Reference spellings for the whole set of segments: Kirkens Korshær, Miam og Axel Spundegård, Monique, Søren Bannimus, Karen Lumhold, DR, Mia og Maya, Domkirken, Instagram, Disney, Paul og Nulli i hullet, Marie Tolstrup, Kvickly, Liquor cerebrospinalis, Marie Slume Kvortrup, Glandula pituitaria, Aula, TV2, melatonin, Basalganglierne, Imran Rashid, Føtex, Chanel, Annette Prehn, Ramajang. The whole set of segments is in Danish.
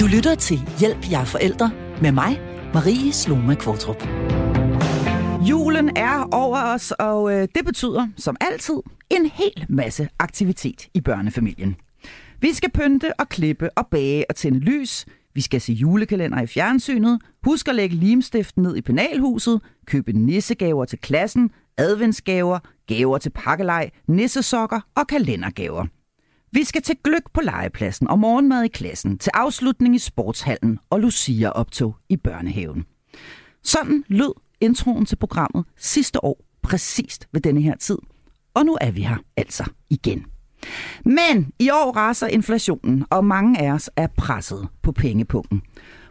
Du lytter til Hjælp jer forældre med mig, Marie Slume Kvortrup. Julen er over os, og det betyder som altid en hel masse aktivitet i børnefamilien. Vi skal pynte og klippe og bage og tænde lys. Vi skal se julekalender i fjernsynet. Husk at lægge limstiften ned i penalhuset. Købe nissegaver til klassen. Adventsgaver. Gaver til pakkelej. Nissesokker og kalendergaver. Vi skal til gløgg på legepladsen og morgenmad i klassen. Til afslutning i sportshallen og Lucia-optog i børnehaven. Sådan lød introen til programmet sidste år præcist ved denne her tid. Og nu er vi her altså igen. Men i år raser inflationen, og mange af os er presset på pengepunkten.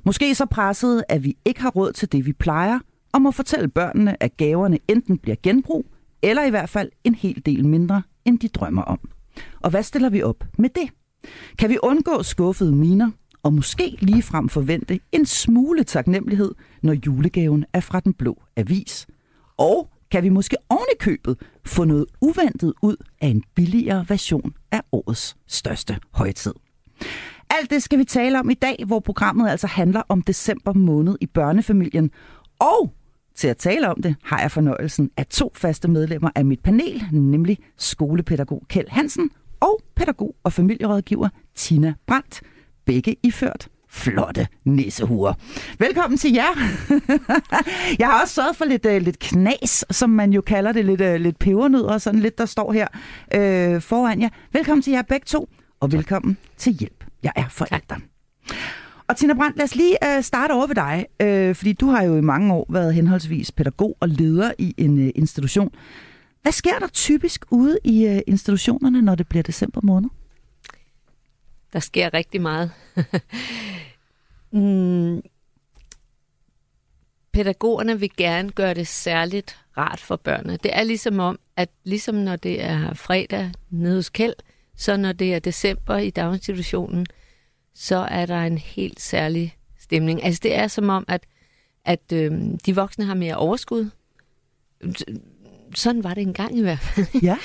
Måske så presset, at vi ikke har råd til det, vi plejer, og må fortælle børnene, at gaverne enten bliver genbrug, eller i hvert fald en hel del mindre, end de drømmer om. Og hvad stiller vi op med det? Kan vi undgå skuffede miner, og måske ligefrem forvente en smule taknemmelighed, når julegaven er fra Den Blå Avis? Og kan vi måske oven i købet få noget uventet ud af en billigere version af årets største højtid? Alt det skal vi tale om i dag, hvor programmet altså handler om december måned i børnefamilien. Og til at tale om det har jeg fornøjelsen af to faste medlemmer af mit panel, nemlig skolepædagog Kjeld Hansen og pædagog og familierådgiver Tina Brandt. Begge iført flotte nissehuer. Velkommen til jer. Jeg har også sørget for lidt knas, som man jo kalder det, lidt pebernød og sådan lidt, der står her foran jer. Velkommen til jer begge to, og velkommen til Hjælp. Jeg er forældre. Og Tina Brandt, lad os lige starte over ved dig, fordi du har jo i mange år været henholdsvis pædagog og leder i en institution. Hvad sker der typisk ude i institutionerne, når det bliver december måned? Der sker rigtig meget. Pædagogerne vil gerne gøre det særligt rart for børnene. Det er ligesom om, at ligesom når det er fredag nede hos Kjeld, så når det er december i daginstitutionen, så er der en helt særlig stemning. Altså det er som om, at de voksne har mere overskud. Sådan var det engang i hvert fald. Ja.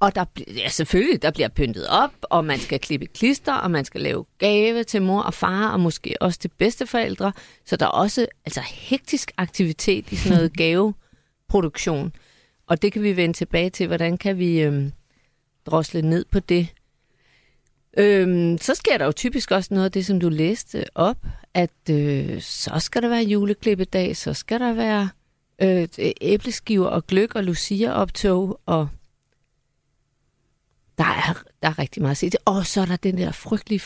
Og der, ja, selvfølgelig, der bliver pyntet op, og man skal klippe klister, og man skal lave gave til mor og far, og måske også til bedsteforældre. Så der er også altså, hektisk aktivitet i sådan noget gaveproduktion. Og det kan vi vende tilbage til, hvordan kan vi drosle ned på det. Så sker der jo typisk også noget af det, som du læste op, at så skal der være juleklippedag, så skal der være æbleskiver og gløgg og Lucia-optog og... Der er rigtig meget at se til. Og så er der den der frygtelige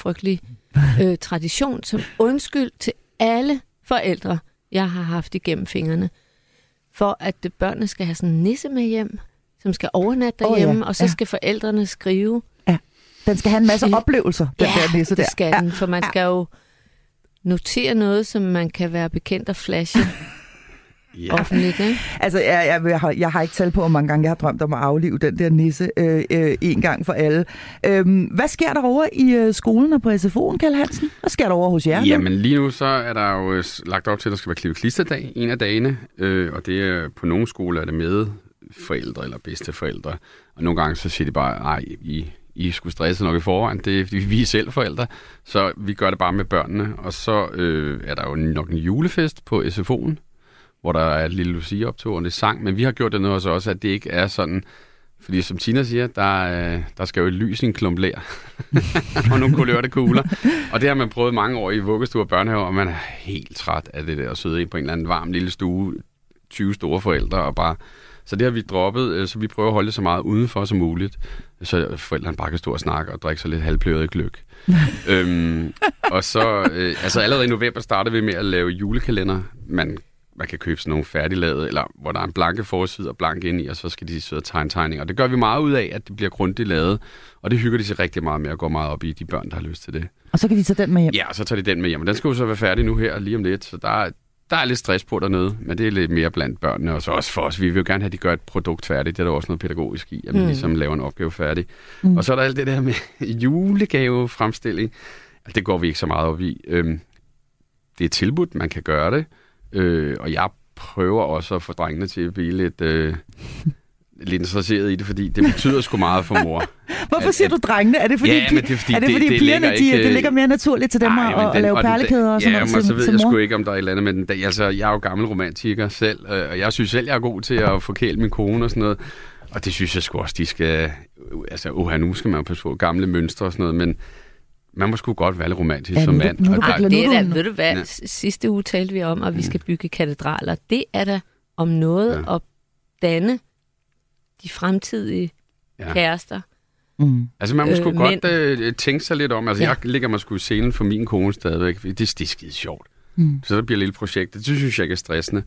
tradition, som undskyld til alle forældre, jeg har haft igennem fingrene, for at børnene skal have sådan en nisse med hjem, som skal overnatte derhjemme, og så skal forældrene skrive. Ja. Den skal have en masse oplevelser, den der nisse der. Ja, det skal den, for man skal jo notere noget, som man kan være bekendt og flashe. Ja. Offentligt, ikke? Altså, jeg har ikke talt på, hvor mange gange jeg har drømt om at aflive den der nisse en gang for alle. Hvad sker der over i skolen og på SFO'en, Kjeld Hansen? Hvad sker der over hos jer? Jamen, lige nu så er der jo lagt op til, at der skal være klippeklisterdag en af dagene, og det er på nogle skoler er det med forældre eller bedsteforældre, og nogle gange så siger de bare, nej, I skulle stresse nok i forvejen, det er fordi vi er selv forældre, så vi gør det bare med børnene, og så er der jo nok en julefest på SFO'en, hvor der er et lille Lucia-optog og det sang, men vi har gjort det noget også, at det ikke er sådan, fordi som Tina siger, der skal jo et lys i en klump lær, og nogle kulørte kugler, og det har man prøvet mange år i vuggestuer og børnehaver, og man er helt træt af det der at sidde på en eller anden varm lille stue, 20 store forældre, og bare, så det har vi droppet, så vi prøver at holde det så meget udenfor som muligt, så forældrene bare kan stå og snakke og drikke sig lidt halvpløret gløgg. Og så, altså allerede i november startede vi med at lave julekalender, man kan købe sådan nogle færdiglavede, eller hvor der er en blanke forside og blanke ind i, og så skal de sidde og tegne tegninger. Og det gør vi meget ud af, at det bliver grundigt lavet, og det hygger de sig rigtig meget med at gå meget op i, de børn, der har lyst til det. Og så kan de tage den med hjem? Ja, så tager de den med hjem. Og den skal jo så være færdig nu her lige om lidt, så der er lidt stress på dernede, men det er lidt mere blandt børnene, og så også for os. Vi vil jo gerne have, at de gør et produkt færdigt. Det er der også noget pædagogisk i, at man ligesom laver en opgave færdig. Og så er der alt det der med julegavefremstilling. Det går vi ikke så meget op i. Det er tilbudt, man kan gøre det. Og jeg prøver også at få drengene til at blive lidt lidt interesseret i det, fordi det betyder sgu meget for mor. Hvorfor siger du drengene? Er det fordi, det pigerne, det ligger mere naturligt til dem at lave perlekæder og sådan noget? Ja, men så ved jeg sgu ikke, om der er et eller andet med den dag. Altså, jeg er jo gammel romantiker selv, og jeg synes selv, jeg er god til at forkæle min kone og sådan noget. Og det synes jeg sgu også, de skal... Altså, nu skal man passe på gamle mønstre og sådan noget, men man må sgu godt være lidt romantisk som mand. Ved du hvad? Sidste uge talte vi om, at vi skal bygge katedraler. Det er da om noget at danne de fremtidige kærester. Mm. Altså man må sgu godt tænke sig lidt om. Altså jeg ligger mig sgu i scenen for min kone stadigvæk. Det er skide sjovt. Mm. Så der bliver et lille projekt. Det synes jeg ikke er stressende.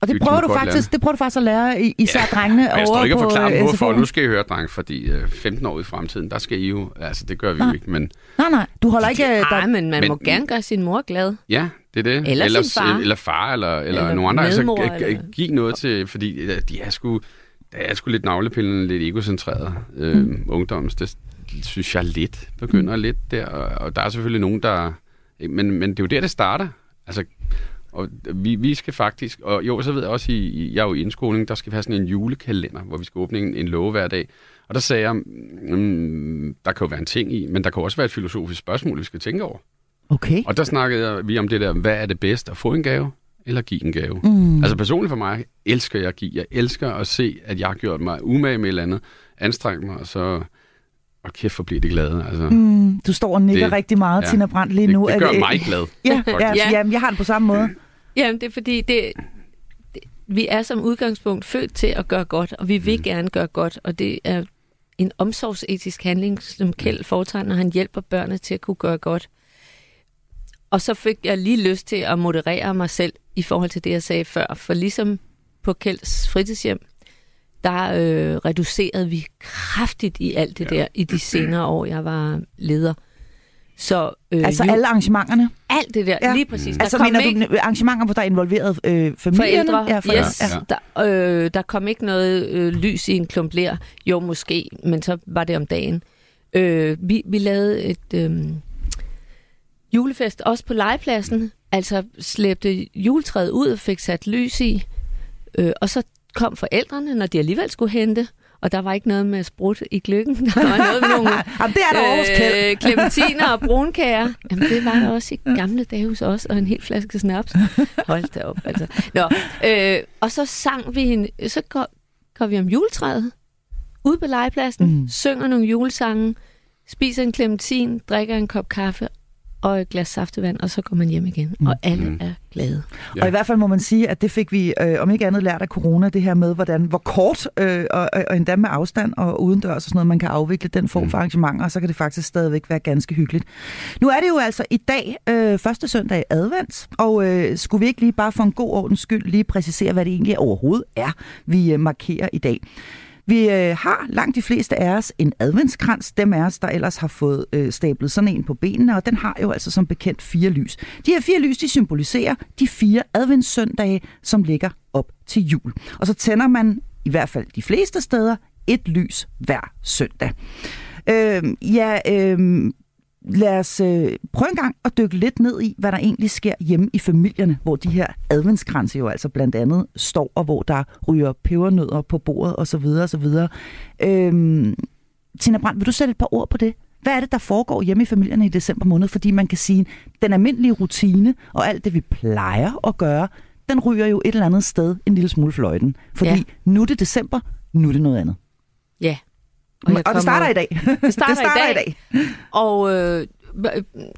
Og det prøver du faktisk lære. Det prøver du faktisk at lære især drengene over på. Jeg står ikke at forklare hvorfor. Nu skal I høre, dreng, fordi 15 år i fremtiden, der skal I jo. Altså det gør vi jo ikke, men nej. Du holder ikke men man må gerne gøre sin mor glad. Ja, det er det. Eller sin far. Eller far eller nogen andre, altså give noget til, fordi de er sgu lidt navlepillende, lidt egocentreret ungdoms. Det synes jeg begynder lidt der. Og der er selvfølgelig nogen, der... Men det er jo der, det starter. Altså, og vi skal faktisk... Og jo, så ved jeg også, jeg er jo i indskoling, der skal vi have sådan en julekalender, hvor vi skal åbne en låge hver dag. Og der sagde jeg, der kan jo være en ting i, men der kan også være et filosofisk spørgsmål, vi skal tænke over. Okay. Og der snakkede vi om det der, hvad er det bedst, at få en gave eller give en gave. Mm. Altså personligt for mig elsker jeg at give. Jeg elsker at se, at jeg har gjort mig umage med et eller andet, anstrengt mig, og så... Og kæft for bliver det glade. Altså, du står og nikker rigtig meget, Tina Brandt, lige nu. Det gør mig glad. Jamen, jeg har det på samme måde. Jamen, det er fordi, vi er som udgangspunkt født til at gøre godt, og vi vil gerne gøre godt, og det er en omsorgsetisk handling, som Kjeld foretager, når han hjælper børnene til at kunne gøre godt. Og så fik jeg lige lyst til at moderere mig selv i forhold til det, jeg sagde før. For ligesom på Kjelds fritidshjem, der reducerede vi kraftigt i alt det der i de senere år, jeg var leder. Så, alle arrangementerne? Alt det der, lige præcis. Der altså mener du arrangementer, hvor der er involveret familien? Forældre, der kom ikke noget lys i en klump ler. Jo, måske, men så var det om dagen. Vi lavede et julefest, også på legepladsen. Altså slæbte juletræet ud og fik sat lys i. Og så kom forældrene, når de alligevel skulle hente, og der var ikke noget med sprut i gløggen. Der var noget med nogle clementiner og brunkager. Jamen, det var der også i gamle dage hos os, og en hel flaske snaps. Hold da op, altså. Nå, og så sang vi så går vi om juletræet, ude på legepladsen, synger nogle julesange, spiser en clementin, drikker en kop kaffe, og et glas saftevand, og så går man hjem igen. Og alle er glade. Ja. Og i hvert fald må man sige, at det fik vi, om ikke andet, lært af corona, det her med, hvor kort, og endda med afstand og udendørs og sådan noget, man kan afvikle den form for arrangementer, og så kan det faktisk stadigvæk være ganske hyggeligt. Nu er det jo altså i dag, første søndag i advent, og skulle vi ikke lige bare for en god ordens skyld lige præcisere, hvad det egentlig overhovedet er, vi markerer i dag. Vi har langt de fleste af os en adventskrans, dem af os, der ellers har fået stablet sådan en på benene, og den har jo altså som bekendt 4 lys. De her 4 lys, de symboliserer de 4 adventssøndage, som ligger op til jul. Og så tænder man, i hvert fald de fleste steder, 1 lys hver søndag. Lad os prøve en gang at dykke lidt ned i, hvad der egentlig sker hjemme i familierne, hvor de her adventskranse jo altså blandt andet står, og hvor der ryger pebernødder på bordet osv. osv. Tina Brandt, vil du sætte et par ord på det? Hvad er det, der foregår hjemme i familierne i december måned? Fordi man kan sige, den almindelige rutine og alt det, vi plejer at gøre, den ryger jo et eller andet sted en lille smule fløjten. Fordi nu er det december, nu er det noget andet. Ja. Yeah. Og det starter i dag. Det starter i dag. Og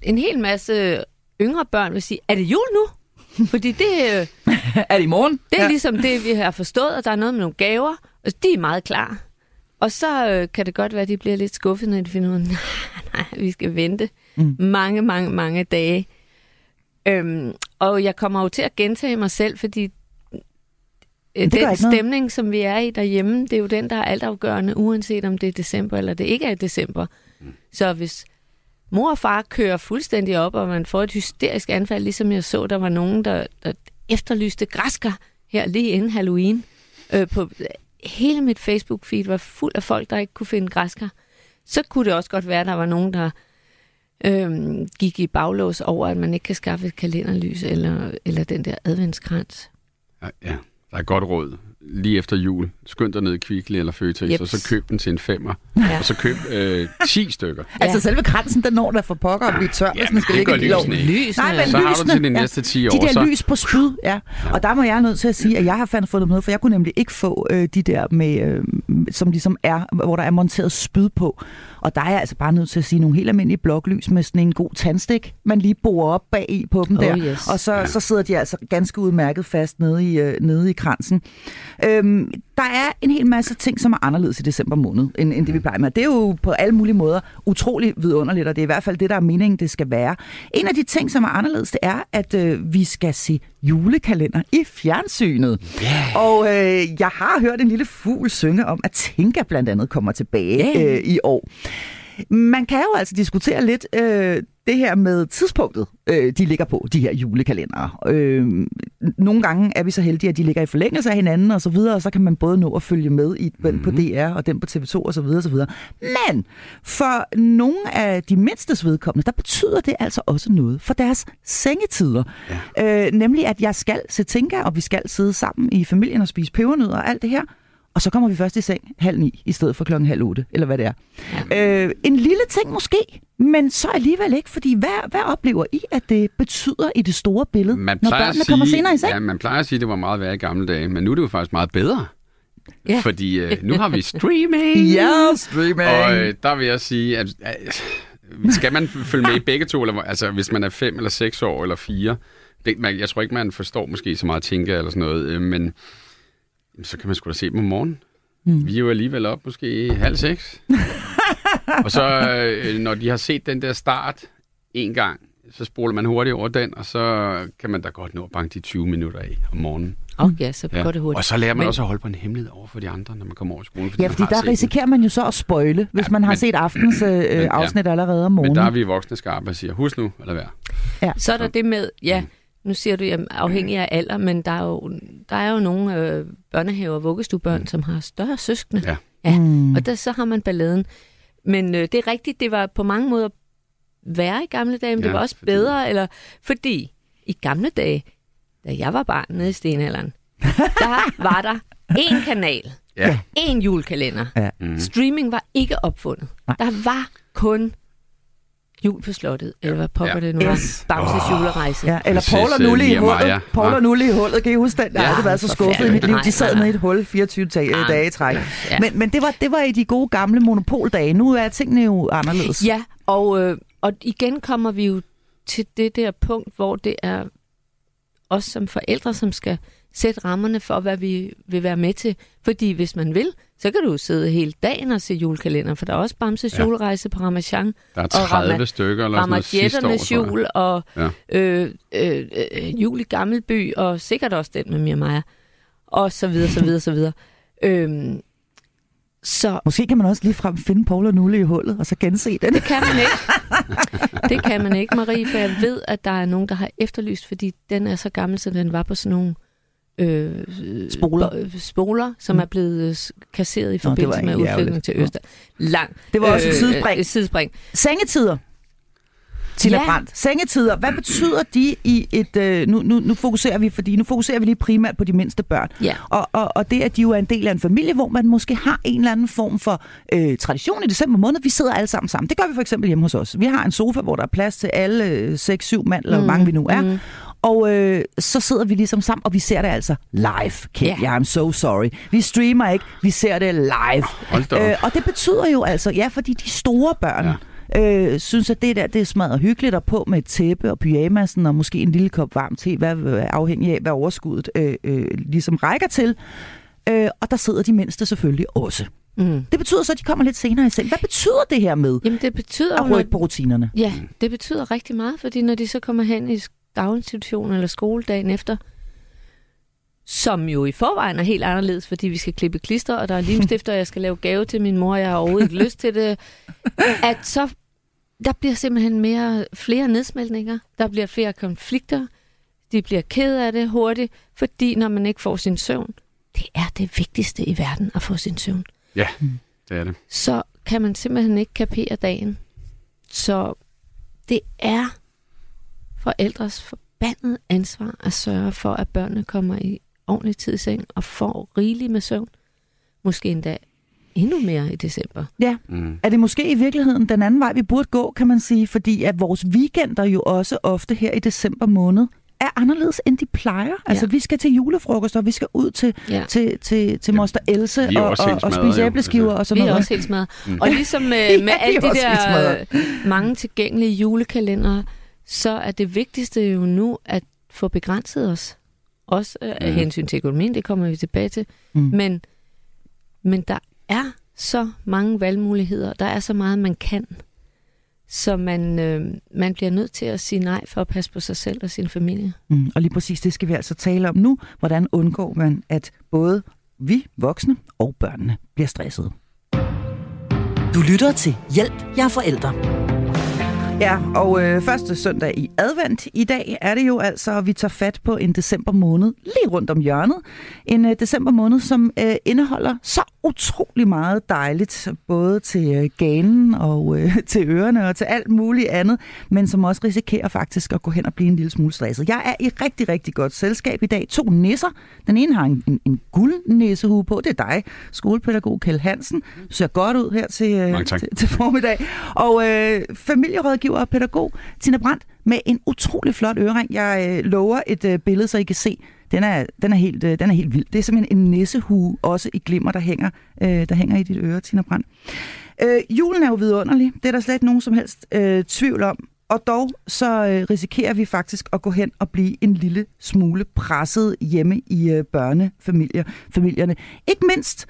en hel masse yngre børn vil sige, er det jul nu? Fordi det... er det i morgen? Det er ligesom det, vi har forstået, og der er noget med nogle gaver, og de er meget klar. Og så kan det godt være, at de bliver lidt skuffede, når de finder ud af, nej, vi skal vente mange, mange, mange dage. Og jeg kommer jo til at gentage mig selv, fordi... Den stemning, som vi er i derhjemme, det er jo den, der er altafgørende, uanset om det er december eller det ikke er december. Så hvis mor og far kører fuldstændig op, og man får et hysterisk anfald, ligesom jeg så, der var nogen, der efterlyste græskar her lige inden Halloween. Hele mit Facebook-feed var fuld af folk, der ikke kunne finde græskar. Så kunne det også godt være, at der var nogen, der gik i baglås over, at man ikke kan skaffe et kalenderlys eller den der adventskrans. Ja. Der er godt råd lige efter jul, skynd dig ned i Kvickly eller Føtex, yep. og så køb den til en 5'er, ja. Og så køb 10 stykker. Ja. Altså selve kransen, den når der for pokker og bliver tør, ja, hvis man skal ligge i lysene. Nej, men så lysene. Har du til de næste 10 år. De der så... lys på skud, ja. Og der må jeg nødt til at sige, at jeg har fundet noget, for jeg kunne nemlig ikke få de der, med, som ligesom er, hvor der er monteret spyd på. Og der er jeg altså bare nødt til at sige, nogle helt almindelige bloklys med sådan en god tandstik, man lige borer op bag i på dem der. Yes. Og så, ja. Så sidder de altså ganske udmærket fast nede i kransen. Der er en hel masse ting, som er anderledes i december måned, end det vi plejer med. Det er jo på alle mulige måder utrolig vidunderligt, og det er i hvert fald det, der er meningen, det skal være. En af de ting, som er anderledes, det er, at vi skal se julekalender i fjernsynet. Yeah. Og jeg har hørt en lille fugl synge om, at Tinka blandt andet kommer tilbage i år. Man kan jo altså diskutere lidt det her med tidspunktet, de ligger på, de her julekalendere. Nogle gange er vi så heldige, at de ligger i forlængelse af hinanden og så videre, og så kan man både nå at følge med i den på DR og den på TV2 og så videre og så videre. Men for nogle af de mindstes vedkommende, der betyder det altså også noget for deres sengetider. Ja. Nemlig at jeg skal se Tinka, og vi skal sidde sammen i familien og spise pebernødder og alt det her. Og så kommer vi først i seng 8:30, i stedet for 7:30, eller hvad det er. Ja. En lille ting måske, men så alligevel ikke, fordi hvad oplever I, at det betyder i det store billede, når børnene kommer senere i seng? Ja, man plejer at sige, at det var meget værre i gamle dage, men nu er det jo faktisk meget bedre. Ja. Fordi nu har vi streaming! Ja, streaming! Og der vil jeg sige, at skal man følge med i begge to, eller, altså hvis man er 5 eller 6 år, eller 4, jeg tror ikke, man forstår måske så meget Tinka eller sådan noget, men... Så kan man sgu da se dem om morgenen. Mm. Vi er jo alligevel op måske 5:30. Og så når de har set den der start en gang, så spoler man hurtigt over den, og så kan man da godt nå at banke de 20 minutter af om morgenen. Okay, så går det hurtigt. Og så lærer man også at holde på en hemmelighed over for de andre, når man kommer over i skolen. Fordi fordi der risikerer man jo så at spoile, hvis man har set aftens afsnit allerede om morgenen. Men der er vi voksne skarpe og siger, husk nu, eller hvad? Ja. Så er der det med, nu siger du, jamen, afhængig af alder, men der er jo nogle børnehaver og vuggestuebørn, som har større søskende. Ja. Ja. Og der, så har man balladen. Men det er rigtigt, det var på mange måder værre i gamle dage, men det var også bedre. Fordi i gamle dage, da jeg var barn nede i stenalderen, der var der én kanal, én julekalender. Ja. Streaming var ikke opfundet. Nej. Der var kun... Jul på slottet, eller pokker det nu? Bamses julerejse. Ja, eller Paul og Nulli i hullet. Paul og Nulli i hullet, kan I huske den? Jeg har aldrig været så skuffet i mit liv. De sad nede i et hul 24 dage i træk. Ja. Men det var i de gode gamle monopoldage. Nu er tingene jo anderledes. Ja, og igen kommer vi jo til det der punkt, hvor det er os som forældre, som skal sætte rammerne for, hvad vi vil være med til. Fordi hvis man vil, så kan du sidde hele dagen og se julekalender, for der er også Bamses julerejse på Ramajang. Der er 30 stykker eller sådan noget sidste år, tror jeg. Jul og jul i Gammelby, og sikkert også den med Mia og Maya, og så videre, så videre, så videre. Så måske kan man også ligefrem finde Paul og Nulli i hullet, og så gense den. Det kan man ikke. Det kan man ikke, Marie, for jeg ved, at der er nogen, der har efterlyst, fordi den er så gammel, som den var på sådan nogle... spoler, som er blevet kasseret i forbindelse med udflytning til Øster. Langt. Det var også et sidespring. Sengetider. Tina Brandt. Sengetider. Hvad betyder de i et... Nu fokuserer vi lige primært på de mindste børn. Ja. Og det, at de jo er en del af en familie, hvor man måske har en eller anden form for tradition i december måned. Vi sidder alle sammen. Det gør vi for eksempel hjemme hos os. Vi har en sofa, hvor der er plads til alle 6-7 mand, eller hvor mange vi nu er. Og så sidder vi ligesom sammen, og vi ser det altså live. Yeah, I'm so sorry. Vi streamer ikke, vi ser det live. Og det betyder jo altså, fordi de store børn synes, at det der, det smadrer hyggeligt, og på med et tæppe og pyjamasen, og måske en lille kop varm te, afhængig af, hvad overskuddet ligesom rækker til. Og der sidder de mindste selvfølgelig også. Mm. Det betyder så, at de kommer lidt senere i seng. Hvad betyder det her med at rykke på rutinerne? Ja, det betyder rigtig meget, fordi når de så kommer hen i daginstitutionen eller skoledagen efter, som jo i forvejen er helt anderledes, fordi vi skal klippe klister, og der er limstifter, og jeg skal lave gave til min mor, jeg har overhovedet ikke lyst til det, at så der bliver simpelthen flere nedsmeltninger, der bliver flere konflikter, de bliver ked af det hurtigt, fordi når man ikke får sin søvn, det er det vigtigste i verden at få sin søvn. Ja, det er det. Så kan man simpelthen ikke kapere dagen. Så det er forældres forbandet ansvar at sørge for, at børnene kommer i ordentlig tid i seng og får rigeligt med søvn. Måske endda endnu mere i december. Ja, er det måske i virkeligheden den anden vej, vi burde gå, kan man sige, fordi at vores weekender jo også ofte her i december måned er anderledes, end de plejer. Altså, vi skal til julefrokost, og vi skal ud til moster Else og spise æbleskiver og sådan noget. Vi er også helt smadret. Og ligesom med alle de der mange tilgængelige julekalendere, så er det vigtigste jo nu at få begrænset os. Også af hensyn til økonomien, det kommer vi tilbage til. Men der er så mange valgmuligheder, der er så meget, man kan. Så man bliver nødt til at sige nej for at passe på sig selv og sin familie. Og lige præcis det skal vi altså tale om nu. Hvordan undgår man, at både vi voksne og børnene bliver stressede? Du lytter til Hjælp, jeg er forældre. Ja, og første søndag i advent i dag er det jo altså, at vi tager fat på en december måned lige rundt om hjørnet. En december måned, som indeholder så utrolig meget dejligt, både til ganen og til ørerne og til alt muligt andet, men som også risikerer faktisk at gå hen og blive en lille smule stresset. Jeg er i rigtig, rigtig godt selskab i dag. 2 nisser. Den ene har en guldnissehue på. Det er dig, skolepædagog Kjeld Hansen. Du ser godt ud her til formiddag. Og familierådgiver og pædagog Tina Brandt med en utrolig flot ørering. Jeg lover et billede, så I kan se. Den er helt vild. Det er simpelthen en nissehue, også i glimmer, der hænger i dit øre, Tina Brandt. Julen er jo vidunderlig. Det er der slet ikke nogen som helst tvivl om. Og dog så risikerer vi faktisk at gå hen og blive en lille smule presset hjemme i børnefamilierne. Ikke mindst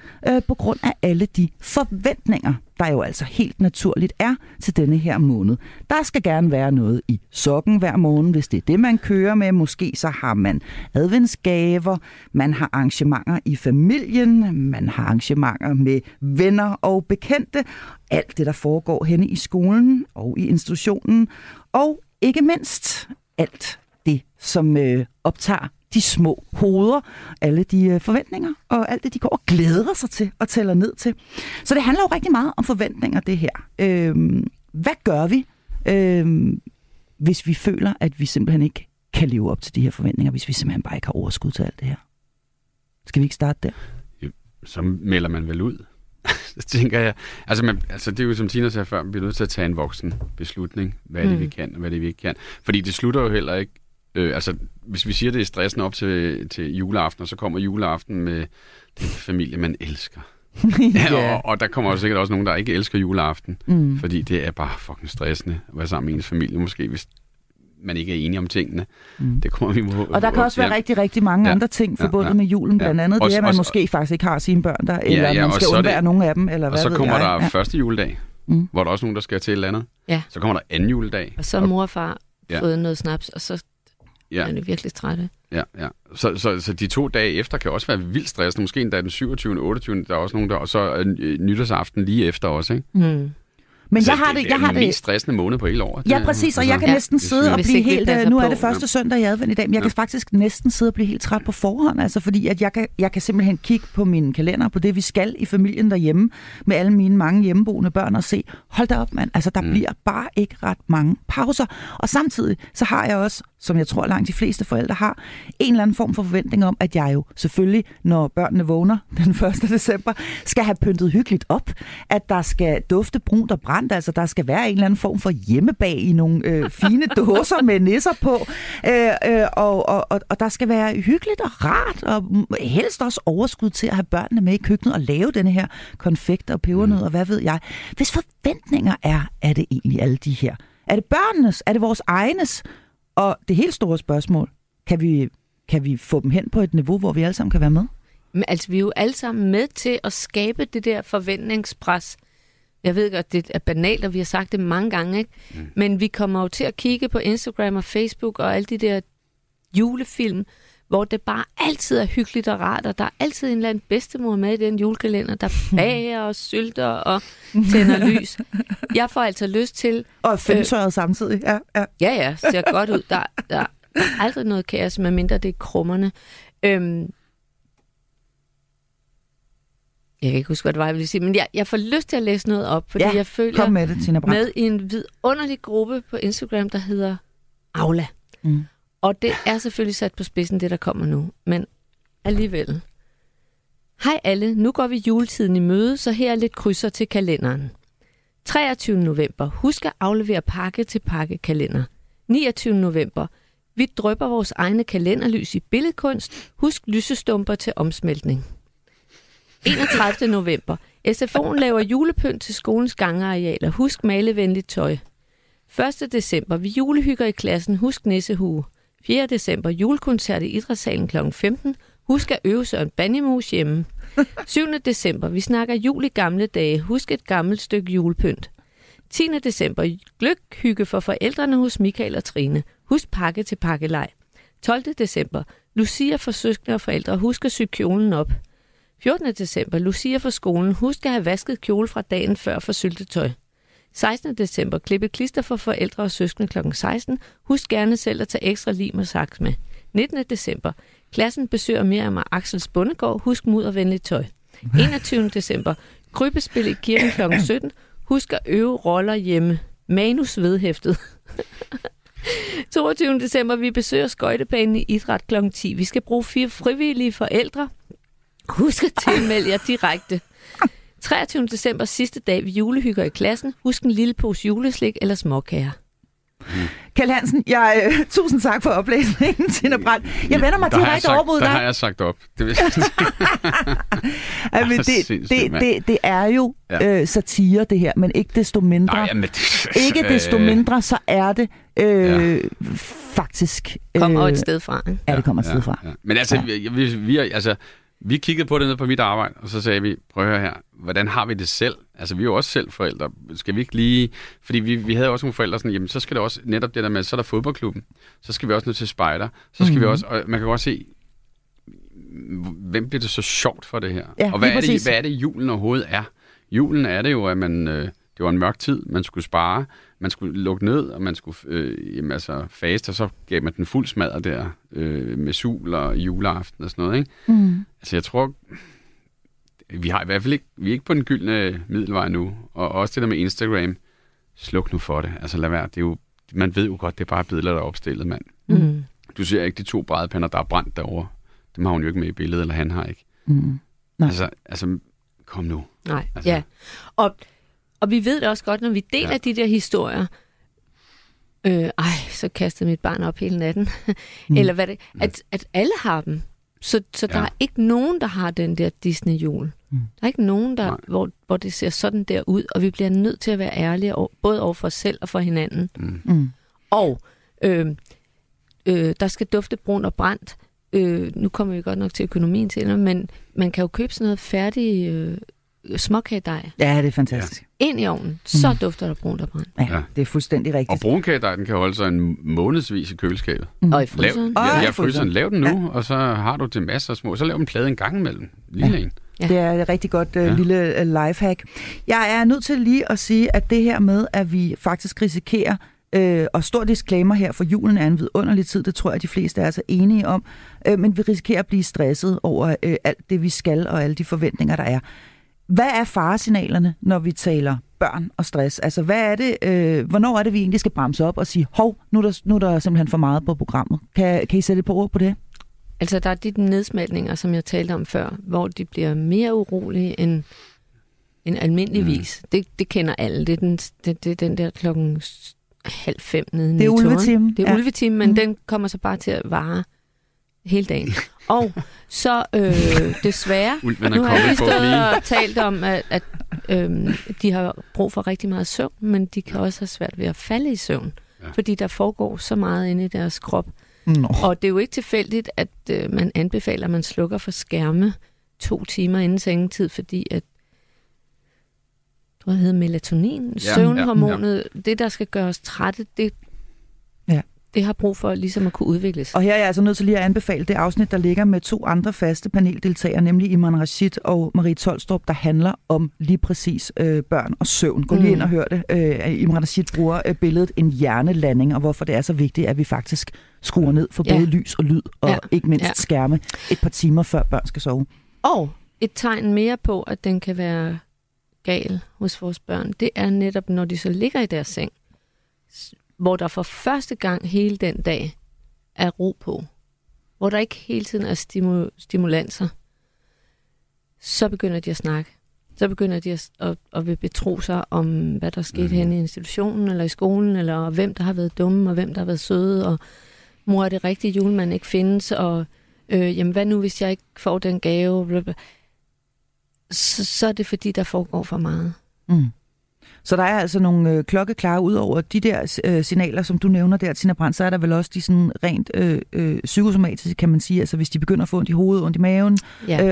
på grund af alle de forventninger, der jo altså helt naturligt er til denne her måned. Der skal gerne være noget i sokken hver morgen, hvis det er det, man kører med. Måske så har man adventsgaver, man har arrangementer i familien, man har arrangementer med venner og bekendte. Alt det, der foregår henne i skolen og i institutionen. Og ikke mindst alt det, som optager de små hoveder, alle de forventninger og alt det, de går og glæder sig til og tæller ned til. Så det handler jo rigtig meget om forventninger, det her. Hvad gør vi, hvis vi føler, at vi simpelthen ikke kan leve op til de her forventninger, hvis vi simpelthen bare ikke har overskud til alt det her? Skal vi ikke starte der? Jo, så melder man vel ud. Det tænker jeg. Altså det er jo som Tina sagde før, vi bliver nødt til at tage en voksen beslutning. Hvad er det, vi kan, og hvad er det, vi ikke kan? Fordi det slutter jo heller ikke. Altså, hvis vi siger, det er stressen op til juleaften, og så kommer juleaften med den familie, man elsker. Ja, og der kommer jo sikkert også nogen, der ikke elsker juleaften, fordi det er bare fucking stressende at være sammen med ens familie, måske hvis man ikke er enige om tingene. Det kommer vi må, og der kan også være rigtig, rigtig mange andre ting forbundet med julen, blandt andet det, at man måske faktisk ikke har sine børn der, eller man skal undvære nogle af dem, eller hvad ved jeg. Og så kommer der første juledag, hvor der også nogen, der skal til et eller andet. Ja. Så kommer der anden juledag. Og så mor og far fået noget snaps, og så man er virkelig trætte. Ja. Så de 2 dage efter kan også være vildt stressende. Måske endda den 27. og 28. Der er også nogen, der... Og så nytårsaften lige efter også, ikke? Men jeg har det mest stressende måned på hele året. Ja, præcis, og jeg kan næsten sidde og blive helt... Nu er det første søndag i advent i dag, men jeg kan faktisk næsten sidde og blive helt træt på forhånd, altså fordi at jeg kan simpelthen kigge på min kalender, på det, vi skal i familien derhjemme, med alle mine mange hjemmeboende børn, og se, hold da op, mand, altså der bliver bare ikke ret mange pauser. Og samtidig så har jeg også, som jeg tror langt de fleste forældre har, en eller anden form for forventning om, at jeg jo selvfølgelig, når børnene vågner den 1. december, skal have pyntet hyggeligt op, at der skal dufte brunt og brændt, altså der skal være en eller anden form for hjemmebag i nogle fine dåser med nisser på, og der skal være hyggeligt og rart, og helst også overskud til at have børnene med i køkkenet og lave denne her konfekt og pebernød og hvad ved jeg. Hvis forventninger er det egentlig alle de her? Er det børnenes? Er det vores egenes? Og det helt store spørgsmål, kan vi få dem hen på et niveau, hvor vi alle sammen kan være med? Men altså, vi er jo alle sammen med til at skabe det der forventningspres. Jeg ved godt, det er banalt, og vi har sagt det mange gange, ikke? Men vi kommer jo til at kigge på Instagram og Facebook og alle de der julefilm, hvor det bare altid er hyggeligt og rart, og der er altid en eller anden bedstemor med i den julekalender, der bager og sylter og tænder lys. Jeg får altså lyst til... Og føntøjet samtidig, ja. Ja, ser godt ud. Der er aldrig noget kaos, medmindre det er krummerne. Jeg kan ikke huske, hvad det var, jeg ville sige, men jeg får lyst til at læse noget op, fordi jeg føler med i en vidunderlig gruppe på Instagram, der hedder Aula. Og det er selvfølgelig sat på spidsen, det der kommer nu. Men alligevel. Hej alle, nu går vi juletiden i møde, så her er lidt krydser til kalenderen. 23. november. Husk at aflevere pakke til pakkekalender. 29. november. Vi drypper vores egne kalenderlys i billedkunst. Husk lysestumper til omsmeltning. 31. november. SFO'en laver julepynt til skolens gangearealer. Husk malevenligt tøj. 1. december. Vi julehygger i klassen. Husk nissehue. 4. december. Julekoncert i Idrætssalen kl. 15. Husk at øve Søren Bannimus hjemme. 7. december. Vi snakker jul i gamle dage. Husk et gammelt stykke julepynt. 10. december. Gløghygge for forældrene hos Michael og Trine. Husk pakke til pakkelej. 12. december. Lucia for søskende og forældre. Husk at sy kjolen op. 14. december. Lucia for skolen. Husk at have vasket kjole fra dagen før for syltetøj. 16. december. Klippe klister for forældre og søskende kl. 16. Husk gerne selv at tage ekstra lim og saks med. 19. december. Klassen besøger Miam og Axel Spundegård. Husk muddervenligt tøj. 21. december. Krybespil i kirken kl. 17. Husk at øve roller hjemme. Manus vedhæftet. 22. december. Vi besøger skøjtebanen i idræt kl. 10. Vi skal bruge 4 frivillige forældre. Husk at tilmelde jer direkte. 23. december, sidste dag, vi julehygger i klassen. Husk en lille pose juleslik eller småkager. Kjeld Hansen, tusind tak for oplæsningen, Tina Brandt. Jeg vender mig direkte over mod dig. Der har jeg sagt op. Det er jo satire, det her, men ikke desto mindre. Nej, jamen, ikke desto mindre, så er det faktisk... Kommer et sted fra. Ikke? Ja, det kommer et sted fra. Ja. Men altså, vi kiggede på det nede på mit arbejde, og så sagde vi, prøv at høre her, hvordan har vi det selv? Altså, vi er jo også selv forældre. Skal vi ikke lige... Fordi vi havde også nogle forældre sådan, jamen, så skal det også netop det der med, så er der fodboldklubben, så skal vi også ned til spejder, så skal vi også... Og man kan godt se, hvem bliver det så sjovt for det her? Ja, og hvad er det, julen overhovedet er? Julen er det jo, at man... Det var en mørk tid, man skulle spare, man skulle lukke ned, og man skulle faste, og så gav man den fuld smadre der med sul og juleaften og sådan noget, ikke? Mm. Altså jeg tror, vi er ikke på den gyldne middelvej nu, og også det der med Instagram, sluk nu for det, altså lad være, det er jo, man ved jo godt, det er bare billeder, der er opstillet, mand. Mm. Du ser ikke de 2 brædepander, der er brændt derovre, dem har hun jo ikke med i billedet, eller han har ikke. Mm. Nej. Altså, kom nu. Nej, altså, ja. Og vi ved det også godt, når vi deler de der historier. Så kastede mit barn op hele natten. Eller hvad det... At alle har dem. Så der er ikke nogen, der har den der Disney-jul. Mm. Der er ikke nogen, der, hvor det ser sådan der ud. Og vi bliver nødt til at være ærlige, både over for os selv og for hinanden. Mm. Og der skal dufte brun og brændt. Nu kommer vi godt nok til økonomien til, men man kan jo købe sådan noget færdig... småkagedej. Ja, det er fantastisk. Ind i ovnen, så dufter der brunt og brændt. Ja, det er fuldstændig rigtigt. Og brunkagedejen kan holde sig en månedsvis i køleskabet. Mm. Og i fryseren. Jeg fryser den. Lav den nu, og så har du til masser af små. Så lav en plade en gang imellem. Lille en. Ja. Det er et rigtig godt lille lifehack. Jeg er nødt til lige at sige, at det her med, at vi faktisk risikerer, og stor disclaimer her, for julen er en vidunderlig tid, det tror jeg, de fleste er så enige om, men vi risikerer at blive stresset over alt det, vi skal, og alle de forventninger, der er. Hvad er faresignalerne, når vi taler børn og stress? Altså, hvad er det, hvornår er det, vi egentlig skal bremse op og sige, hov, nu er der simpelthen for meget på programmet? Kan I sætte et par ord på det? Altså, der er de nedsmeltninger, som jeg talte om før, hvor de bliver mere urolige end almindeligvis. Mm. Det kender alle. Det er den der 4:30 nede i turen. Det er ulvetime, men den kommer så bare til at vare hele dagen. Og så desværre, nu har vi stået og talt om, at de har brug for rigtig meget søvn, men de kan også have svært ved at falde i søvn, fordi der foregår så meget inde i deres krop. No. Og det er jo ikke tilfældigt, at man anbefaler, at man slukker for skærme 2 timer inden sengetid, fordi at hvad hedder melatonin, søvnhormonet, det der skal gøre os trætte, det har brug for ligesom at kunne udvikles. Og her er jeg altså nødt til lige at anbefale det afsnit, der ligger med 2 andre faste paneldeltagere, nemlig Imran Rashid og Marie Tolstrup, der handler om lige præcis børn og søvn. Gå lige ind og hør det. Imran Rashid bruger billedet en hjernelanding, og hvorfor det er så vigtigt, at vi faktisk skruer ned for både lys og lyd, og ikke mindst skærme et par timer, før børn skal sove. Og et tegn mere på, at den kan være gal hos vores børn, det er netop, når de så ligger i deres seng, hvor der for første gang hele den dag er ro på. hvor der ikke hele tiden er stimulanser, så begynder de at snakke. Så begynder de at betro sig om, hvad der skete henne i institutionen, eller i skolen, eller hvem der har været dumme, og hvem der har været søde, og mor, er det rigtige julemand ikke findes, og jamen, hvad nu, hvis jeg ikke får den gave? Blablabla. Så er det, fordi der foregår for meget. Mm. Så der er altså nogle klokkeklare ud over de der signaler, som du nævner der, Tina Brandt, så er der vel også de sådan rent psykosomatiske, kan man sige, altså hvis de begynder at få ondt i hovedet, ondt i maven,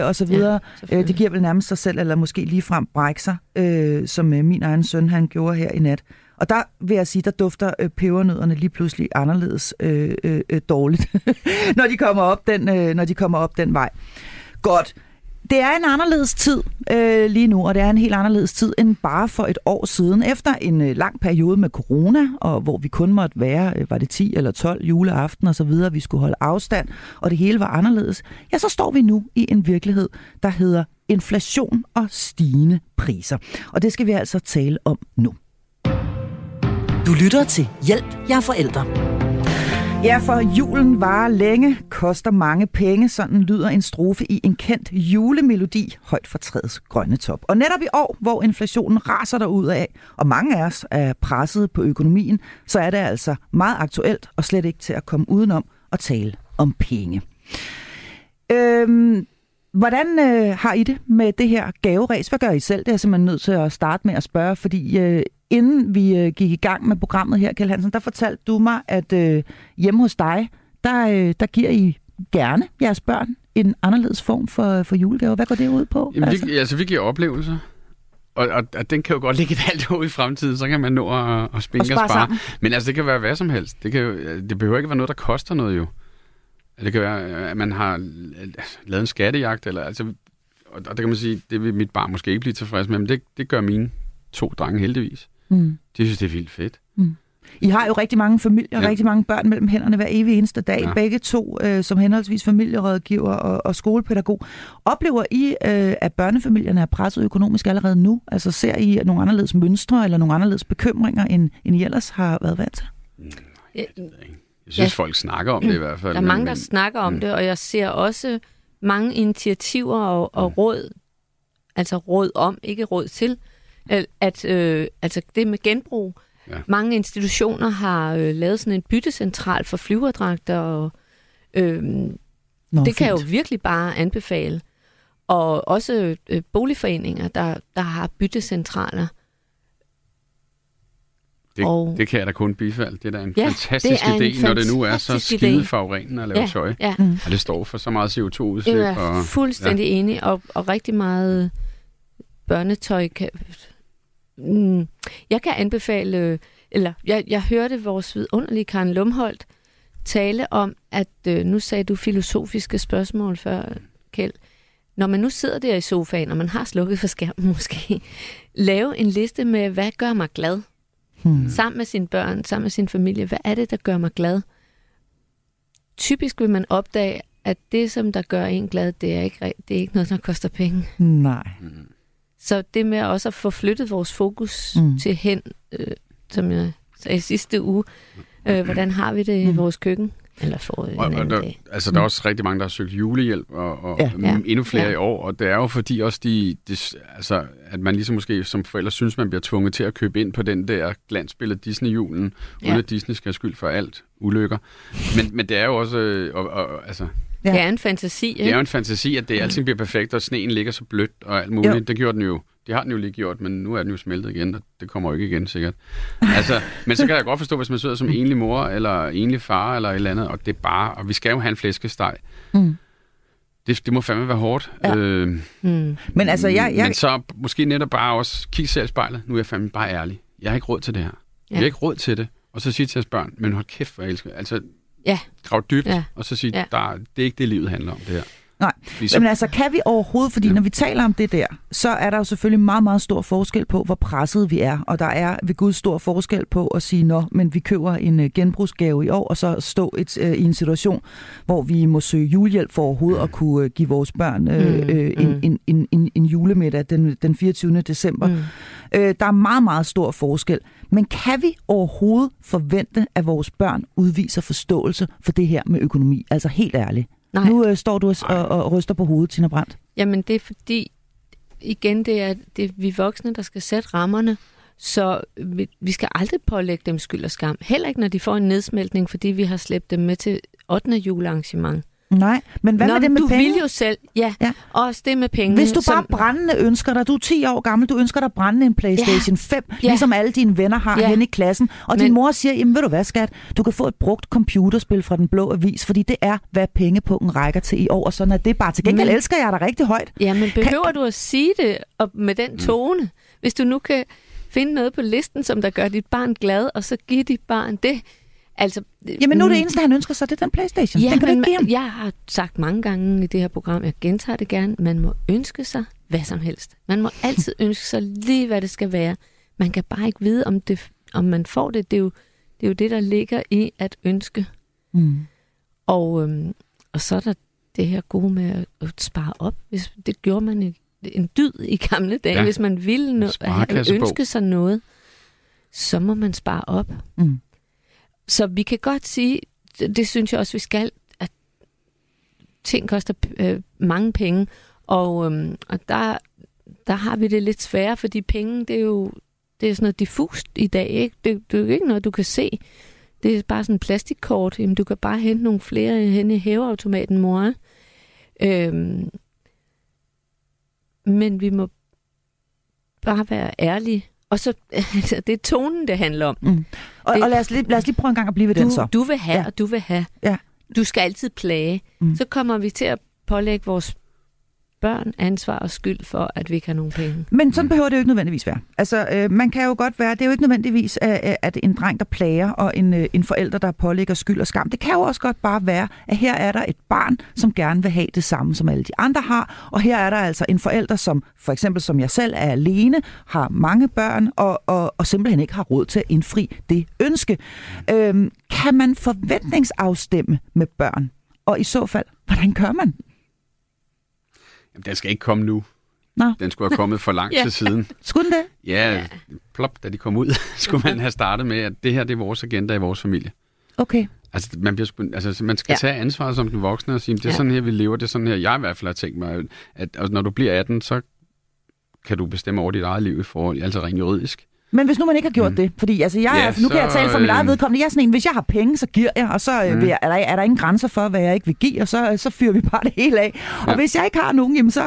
og så videre. Ja, det giver vel nærmest sig selv, eller måske ligefrem brække sig, som min egen søn, han gjorde her i nat. Og der vil jeg sige, der dufter pebernødderne lige pludselig anderledes dårligt, når de kommer op den vej. Godt. Det er en anderledes tid lige nu, og det er en helt anderledes tid end bare for et år siden. Efter en lang periode med corona, og hvor vi kun måtte være, var det 10 eller 12 juleaften og så videre, vi skulle holde afstand, og det hele var anderledes, ja, så står vi nu i en virkelighed, der hedder inflation og stigende priser. Og det skal vi altså tale om nu. Du lytter til Hjælp, jer forældre. Ja, for julen varer længe, koster mange penge, sådan lyder en strofe i en kendt julemelodi højt fra træets grønne top. Og netop i år, hvor inflationen raser derudad, og mange af os er presset på økonomien, så er det altså meget aktuelt og slet ikke til at komme udenom at tale om penge. Hvordan har I det med det her gaveræs? Hvad gør I selv? Det er jeg simpelthen nødt til at starte med at spørge, fordi inden vi gik i gang med programmet her, Kjeld Hansen, der fortalte du mig, at hjemme hos dig, der giver I gerne jeres børn en anderledes form for julegaver. Hvad går det ud på? Jamen, altså? Vi giver oplevelser, og den kan jo godt ligge et halvt år i fremtiden, så kan man nå at spinke og spare. Men altså, det kan være hvad som helst. Det behøver ikke være noget, der koster noget jo. Det kan være, at man har lavet en skattejagt, eller, altså, og der kan man sige, det vil mit barn måske ikke blive tilfreds med, men det gør mine 2 drenge heldigvis. Mm. De synes, det er vildt fedt. Mm. I har jo rigtig mange familier og rigtig mange børn mellem hænderne hver evig eneste dag. Ja. Begge to som henholdsvis familierådgiver og skolepædagog. Oplever I, at børnefamilierne er presset økonomisk allerede nu? Altså ser I nogle anderledes mønstre eller nogle anderledes bekymringer, end I ellers har været vant til? Nej, det ved jeg ikke. Jeg synes, folk snakker om det i hvert fald. Der er mange, der snakker om det, og jeg ser også mange initiativer og råd, altså råd om, ikke råd til, at altså det med genbrug. Ja. Mange institutioner har lavet sådan en byttecentral for flyverdragter, og det kan jeg jo virkelig bare anbefale. Og også boligforeninger, der har byttecentraler. Det kan jeg da kun bifalde. Det er da en fantastisk idé, når det nu er så skideforurenende at lave tøj. Ja. Mm. Og det står for så meget CO2-udslip. Jeg er fuldstændig enig, og rigtig meget børnetøj. Jeg kan anbefale, eller jeg hørte vores vidunderlige Karen Lumhold tale om, at nu sagde du filosofiske spørgsmål før, Kjeld. Når man nu sidder der i sofaen, og man har slukket for skærmen måske, lave en liste med, hvad gør mig glad? Sammen med sine børn, sammen med sin familie. Hvad er det, der gør mig glad? Typisk vil man opdage, at det, som der gør en glad, det er ikke noget, der koster penge. Nej. Så det med også at få flyttet vores fokus til hen, som jeg sagde sidste uge, hvordan har vi det i vores køkken? Eller for en anden dag. Altså, der er også rigtig mange, der har søgt julehjælp, og endnu flere i år, og det er jo fordi også altså, at man ligesom måske som forældre synes, man bliver tvunget til at købe ind på den der glansbillede Disney-julen, uden at Disney skal have skyld for alt ulykker. Men det er jo også... altså, det er en fantasi, ikke? Det er jo en fantasi, at det altid bliver perfekt, og sneen ligger så blødt og alt muligt. Det gjorde den jo. Det har den jo lige gjort, men nu er den jo smeltet igen, og det kommer jo ikke igen, sikkert. Altså, men så kan jeg godt forstå, hvis man sidder som enlig mor, eller enlig far, eller et eller andet, og det er bare, og vi skal jo have en flæskesteg. Mm. Det må fandme være hårdt. Ja. Men altså, jeg... Men så måske netop bare også kigge selv i spejlet. Nu er jeg fandme bare ærlig. Jeg har ikke råd til det her. Jeg har ikke råd til det. Og så sige til jeres børn, men hold kæft, hvor jeg elsker. Altså, grav dybt, og så sige, det er ikke det, livet handler om, det her. Nej, men altså kan vi overhovedet, fordi når vi taler om det der, så er der jo selvfølgelig meget, meget stor forskel på, hvor presset vi er. Og der er ved Gud stor forskel på at sige, nå, men vi køber en genbrugsgave i år, og så stå i en situation, hvor vi må søge julehjælp for overhovedet at kunne give vores børn en julemiddag den 24. december. Der er meget, meget stor forskel. Men kan vi overhovedet forvente, at vores børn udviser forståelse for det her med økonomi? Altså helt ærligt. Nej. Nu står du og ryster på hovedet, Tina Brandt. Jamen det er fordi, igen, det er vi voksne, der skal sætte rammerne. Så vi skal aldrig pålægge dem skyld og skam. Heller ikke, når de får en nedsmeltning, fordi vi har slæbt dem med til 8. julearrangement. Nej, men hvad med det med penge? Du vil jo selv, ja, også det med penge. Hvis du bare brændende ønsker dig, du er 10 år gammel, du ønsker dig brændende en Playstation 5, ligesom alle dine venner har hen i klassen, og din mor siger, jamen ved du hvad skat, du kan få et brugt computerspil fra Den Blå Avis, fordi det er, hvad pengepunkten rækker til i år, og sådan er det bare. Til gengæld elsker jeg dig rigtig højt. Ja, men behøver du at sige det med den tone, hvis du nu kan finde noget på listen, som der gør dit barn glad, og så giver dit barn det. Altså, jamen nu er det eneste, han ønsker sig, det er den Playstation. Ja, den kan ikke give. Jeg har sagt mange gange i det her program, jeg gentager det gerne, man må ønske sig hvad som helst. Man må altid ønske sig lige, hvad det skal være. Man kan bare ikke vide, om man får det. Det er jo det, der ligger i at ønske. Mm. Og så er der det her gode med at spare op. Hvis, det gjorde man en dyd i gamle dage. Ja. Hvis man ville ønske sig noget, så må man spare op. Mm. Så vi kan godt sige, det synes jeg også, vi skal, at ting koster mange penge, og der har vi det lidt sværere, fordi penge, det er sådan noget diffust i dag, ikke? Det er jo ikke noget, du kan se. Det er bare sådan en plastikkort. Jamen, du kan bare hente nogle flere hen i hæveautomaten, mor. Men vi må bare være ærlige. Og så, altså, det er tonen, det handler om. Mm. Og lad os lige prøve en gang at blive ved den så. Du vil have, og du vil have. Ja. Du skal altid plage. Mm. Så kommer vi til at pålægge vores børn ansvar og skyld for, at vi ikke har nogen penge. Men sådan behøver det jo ikke nødvendigvis være. Altså, man kan jo godt være, det er jo ikke nødvendigvis, at en dreng, der plager, og en forælder, der pålægger skyld og skam. Det kan jo også godt bare være, at her er der et barn, som gerne vil have det samme, som alle de andre har, og her er der altså en forælder, som for eksempel som jeg selv er alene, har mange børn, og simpelthen ikke har råd til at indfri det ønske. Kan man forventningsafstemme med børn? Og i så fald, hvordan gør man? Jamen, den skal ikke komme nu. Nå. Den skulle have kommet for lang tid siden. Skulle den det? Ja, plop, da de kom ud, skulle man have startet med, at det her, det er vores agenda i vores familie. Okay. Altså, man skal tage ansvaret som den voksne og sige, det er sådan her, vi lever, det er sådan her, jeg i hvert fald har tænkt mig, at og når du bliver 18, så kan du bestemme over dit eget liv i forhold, altså rent juridisk. Men hvis nu man ikke har gjort det, fordi altså, nu kan jeg tale for mit eget vedkommende, jeg er sådan en, hvis jeg har penge, så giver jeg, og så er der ingen grænser for, hvad jeg ikke vil give, og så fyrer vi bare det hele af. Og hvis jeg ikke har nogen, jamen, så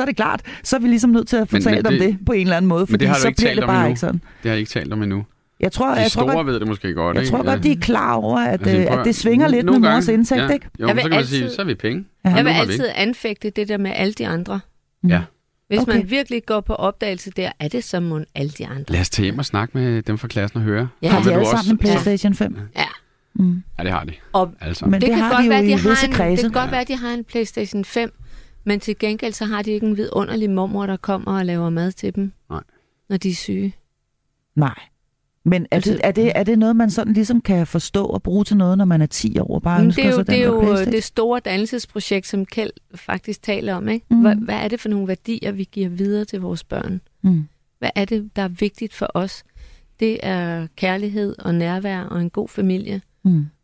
er det klart, så er vi ligesom nødt til at fortale om det på en eller anden måde, fordi så bliver det bare ikke sådan. Det har jeg ikke talt om endnu. Jeg tror, ved det måske godt. Jeg tror godt, de er klar over, at det svinger lidt med mors indtægt, ikke? Jo, så kan man sige, så er vi penge. Jeg vil altid anfægte det der med alle de andre. Ja. Hvis man virkelig går på opdagelse der, er det som mon alle de andre. Lad os tage hjem og snakke med dem fra klassen og høre. Ja, har de alle sammen en Playstation 5? Ja. Mm. Ja, det har de. Men det kan godt være, at de har en Playstation 5, men til gengæld så har de ikke en vidunderlig mormor, der kommer og laver mad til dem, når de er syge. Nej. Men er det noget, man sådan ligesom kan forstå og bruge til noget, når man er 10 år og bare ønsker sig den her Playstation? Det er jo det store dannelsesprojekt, som Kjeld faktisk taler om, ikke? Mm. Hvad er det for nogle værdier, vi giver videre til vores børn? Mm. Hvad er det, der er vigtigt for os? Det er kærlighed og nærvær og en god familie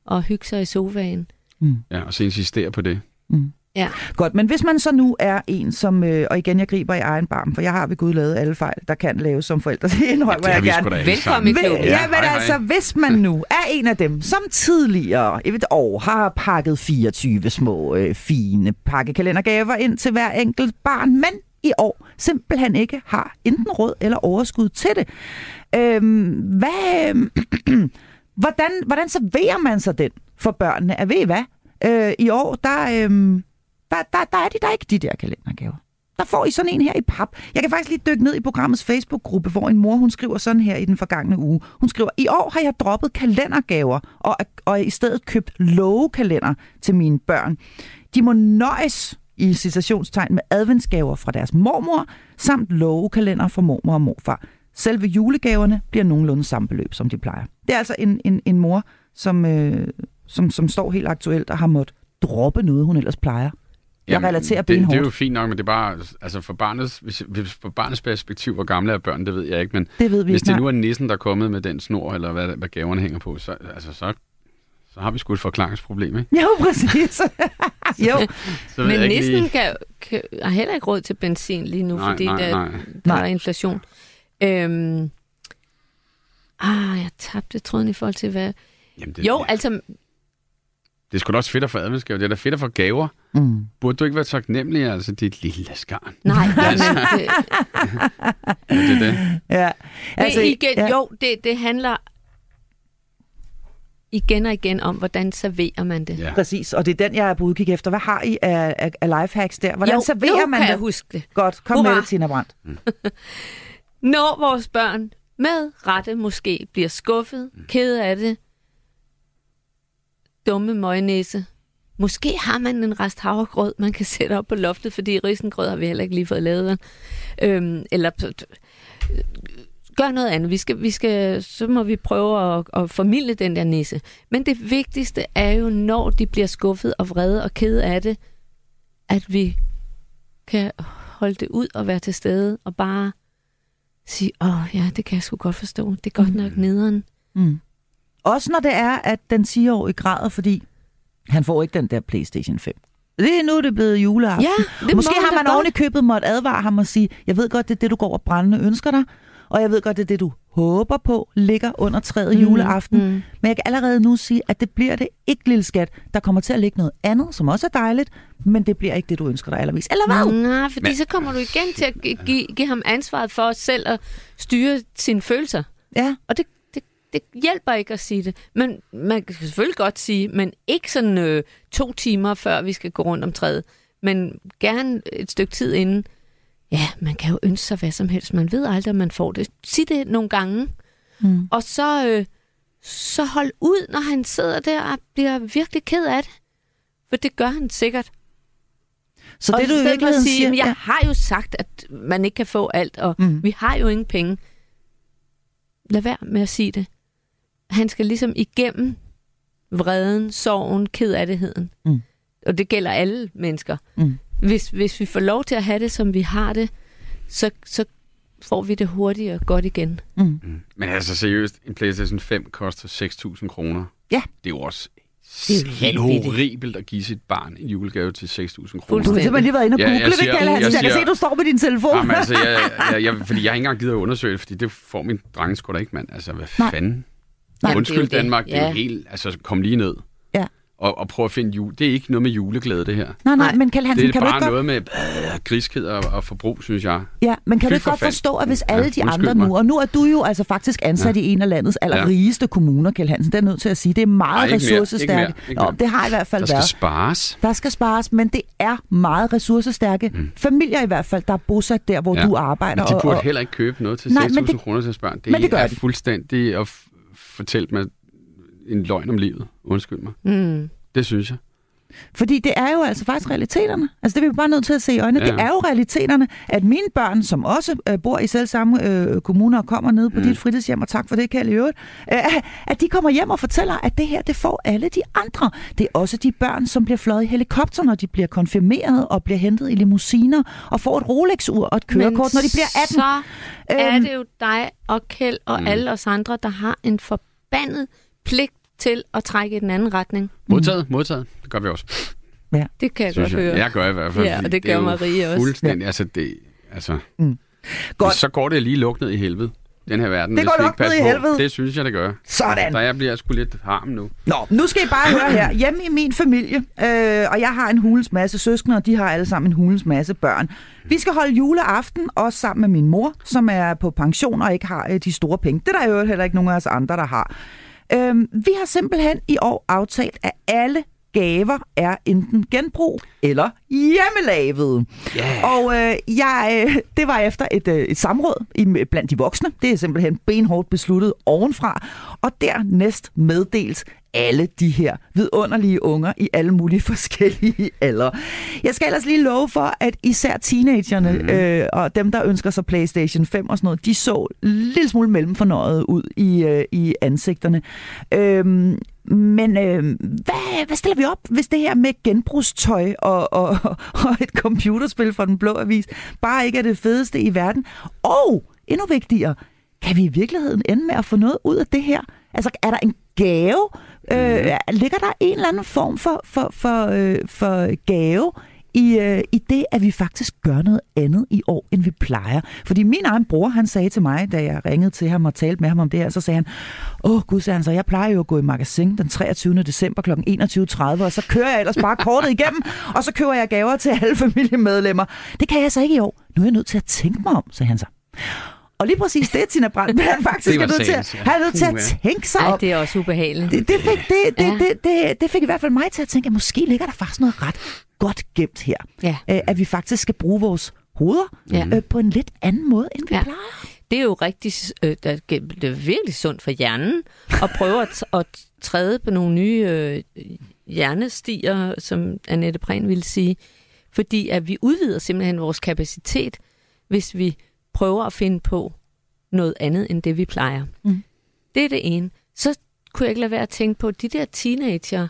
og hygge sig i sofaen. Mm. Ja, og så insistere på det. Mm. Ja. Godt, men hvis man så nu er en, som, og igen, jeg griber i egen barm, for jeg har ved Gud lavet alle fejl, der kan laves som forældre, det indrømmer jeg gerne. Velkommen i klubben. Altså, hvis man nu er en af dem, som tidligere i et år har pakket 24 små fine pakkekalendergaver ind til hver enkelt barn, men i år simpelthen ikke har enten råd eller overskud til det. Hvordan serverer man så den for børnene? Ved I hvad? I år, der er de der ikke, de der kalendergaver. Der får I sådan en her i pap. Jeg kan faktisk lige dykke ned i programmets Facebook-gruppe, hvor en mor, hun skriver sådan her i den forgangne uge. Hun skriver, i år har jeg droppet kalendergaver og i stedet købt lovekalender til mine børn. De må nøjes i citationstegn med adventsgaver fra deres mormor, samt lovekalender fra mormor og morfar. Selve julegaverne bliver nogenlunde samme beløb, som de plejer. Det er altså en mor, som står helt aktuelt og har måttet droppe noget, hun ellers plejer. Jeg relaterer benhårdt. Det er jo fint nok, men det er bare, altså for barnets perspektiv, hvor gamle er børn, det ved jeg ikke, men det ved vi hvis ikke, det nu er nissen, der er kommet med den snor, eller hvad gaverne hænger på, så, altså, så Så har vi sgu et forklaringsproblem, ikke? Jo, præcis. Jo. Men næsten har heller ikke råd til benzin lige nu, nej, fordi der er inflation. Jeg tabte tråden i forhold til hvad... Jamen, altså... Det er sgu da også fedt at få adventsgaver. Det er da fedt at få gaver. Mm. Burde du ikke være taknemmelig, altså dit lille skarn? Nej, det... Ja, det er det. Ja. Altså, det igen, ja. Jo, det handler... igen og igen om, hvordan serverer man det. Ja. Præcis, og det er den, jeg er på udkig efter. Hvad har I af lifehacks der? Hvordan serverer man det? Jeg huske det. Godt, kom med det, Tina Brandt. Mm. Når vores børn med rette måske bliver skuffet, ked af det, dumme møgnæse. Måske har man en rest havregrød, man kan sætte op på loftet, fordi risengrød har vi heller ikke lige fået lavet. Eller... gør noget andet. Så må vi prøve at formilde den der nisse. Men det vigtigste er jo, når de bliver skuffet og vrede og ked af det, at vi kan holde det ud og være til stede og bare sige, det kan jeg sgu godt forstå. Det er godt nok nederen. Mm. Også når det er, at den 10-årige græder, fordi han får ikke den der PlayStation 5. Det er nu, det er blevet juleaften. Ja, måske har man oven i købet måtte advare ham og sige, jeg ved godt, det er det, du går og brændende ønsker dig, og jeg ved godt, det er det, du håber på, ligger under træet juleaften. Men jeg kan allerede nu sige, at det bliver det ikke, lille skat. Der kommer til at ligge noget andet, som også er dejligt, men det bliver ikke det, du ønsker dig allermest. Eller hvad? Nej, fordi så kommer du igen til at give ham ansvaret for selv at styre sine følelser. Ja. Og det hjælper ikke at sige det. Men man kan selvfølgelig godt sige, men ikke sådan 2 timer, før vi skal gå rundt om træet. Men gerne et stykke tid inden. Ja, man kan jo ønske sig hvad som helst. Man ved aldrig, at man får det. Sig det nogle gange. Mm. Og så hold ud, når han sidder der og bliver virkelig ked af det. For det gør han sikkert. Så det, og du ikke at sige, jeg har jo sagt, at man ikke kan få alt, og vi har jo ingen penge. Lad være med at sige det. Han skal ligesom igennem vreden, sorgen, kedærdigheden. Mm. Og det gælder alle mennesker. Mm. Hvis vi får lov til at have det, som vi har det, så får vi det hurtigt og godt igen. Mm. Mm. Men altså seriøst, en PlayStation 5 koster 6.000 kroner. Ja. Det er jo også helt horribelt at give sit barn en julegave til 6.000 kroner. Du har simpelthen lige været inde og google det, Kjeld Hansen. Jeg kan se, du står med din telefon. Jamen, altså, fordi jeg har ikke engang gider at undersøge det, fordi det får min drenge sgu da ikke, mand. Altså, hvad fanden? Nej, undskyld det Danmark, det er helt... Altså, kom lige ned. Og prøve at finde jul. Det er ikke noget med juleglæde, det her. Nej, men Kjeld Hansen, kan du ikke godt... Det er bare noget med griskhed og forbrug, synes jeg. Ja, men kan du ikke godt forstå, at hvis alle de andre nu... Og nu er du jo altså faktisk ansat i en af landets allerrigeste kommuner, Kjeld Hansen. Det er nødt til at sige. Det er meget ressourcestærke. Det har i hvert fald været. Der skal spares, men det er meget ressourcestærke familier i hvert fald, der er bosat der, hvor du arbejder. Men de burde heller ikke købe noget til 6.000 kroner til børn. Det er fuldstændig at fortælle mig en løgn om livet. Undskyld mig. Mm. Det synes jeg. Fordi det er jo altså faktisk realiteterne. Altså det er vi bare nødt til at se i øjnene. Ja. Det er jo realiteterne, at mine børn, som også bor i selvsamme kommuner og kommer ned på dit fritidshjem, og tak for det, Kjeld, i øvrigt, at de kommer hjem og fortæller, at det her, det får alle de andre. Det er også de børn, som bliver fløjet i helikopter, når de bliver konfirmeret og bliver hentet i limousiner og får et Rolex-ur og et kørekort, når de bliver 18. Så er det jo dig og Kjeld og alle os andre, der har en forbandet pligt til at trække i den anden retning. Modtaget. Det gør vi også. Ja. Det kan jeg godt høre. Jeg gør i hvert fald. Ja, og det gør Marie også. Fuldstændig. Ja. Altså. Mm. Godt. Så går det lige lukket ned i helvede. Den her verden. Det går lukket ned i helvede. Det synes jeg, det gør. Sådan. Der jeg bliver sgu lidt harm nu. Nå, nu skal I bare høre her. Hjemme i min familie, og jeg har en hulens masse søskende, og de har alle sammen en hulens masse børn. Vi skal holde juleaften, også sammen med min mor, som er på pension og ikke har de store penge. Det er der jo heller ikke nogen af os andre, der har. Vi har simpelthen i år aftalt, at alle gaver er enten genbrug eller hjemmelavet. Yeah. Og det var efter et samråd blandt de voksne. Det er simpelthen benhårdt besluttet ovenfra. Og dernæst meddelt alle de her vidunderlige unger i alle mulige forskellige aldre. Jeg skal ellers lige love for, at især teenagerne og dem, der ønsker sig PlayStation 5 og sådan noget, de så en lille smule mellemfornøjet ud i ansigterne. Hvad stiller vi op, hvis det her med genbrugstøj og et computerspil fra Den Blå Avis bare ikke er det fedeste i verden? Og endnu vigtigere, kan vi i virkeligheden ende med at få noget ud af det her? Altså, er der en gave? Ligger der en eller anden form for gave i det, at vi faktisk gør noget andet i år, end vi plejer? Fordi min egen bror, han sagde til mig, da jeg ringede til ham og talte med ham om det her, så sagde han, gud, sagde han så, jeg plejer jo at gå i magasin den 23. december kl. 21.30, og så kører jeg ellers bare kortet igennem, og så køber jeg gaver til alle familiemedlemmer. Det kan jeg så ikke i år. Nu er jeg nødt til at tænke mig om, sagde han så. Og lige præcis det, Tina Brandt, han faktisk er nødt til at tænke sig om. Ej, det er også ubehageligt. Det fik i hvert fald mig til at tænke, at måske ligger der faktisk noget ret godt gemt her. Ja. At vi faktisk skal bruge vores hoveder på en lidt anden måde, end vi plejer. Det er jo rigtig, det er virkelig sundt for hjernen at prøve at træde på nogle nye hjernestier, som Annette Prehn ville sige. Fordi at vi udvider simpelthen vores kapacitet, hvis vi prøver at finde på noget andet, end det vi plejer. Mm. Det er det ene. Så kunne jeg ikke lade være at tænke på, de der teenager,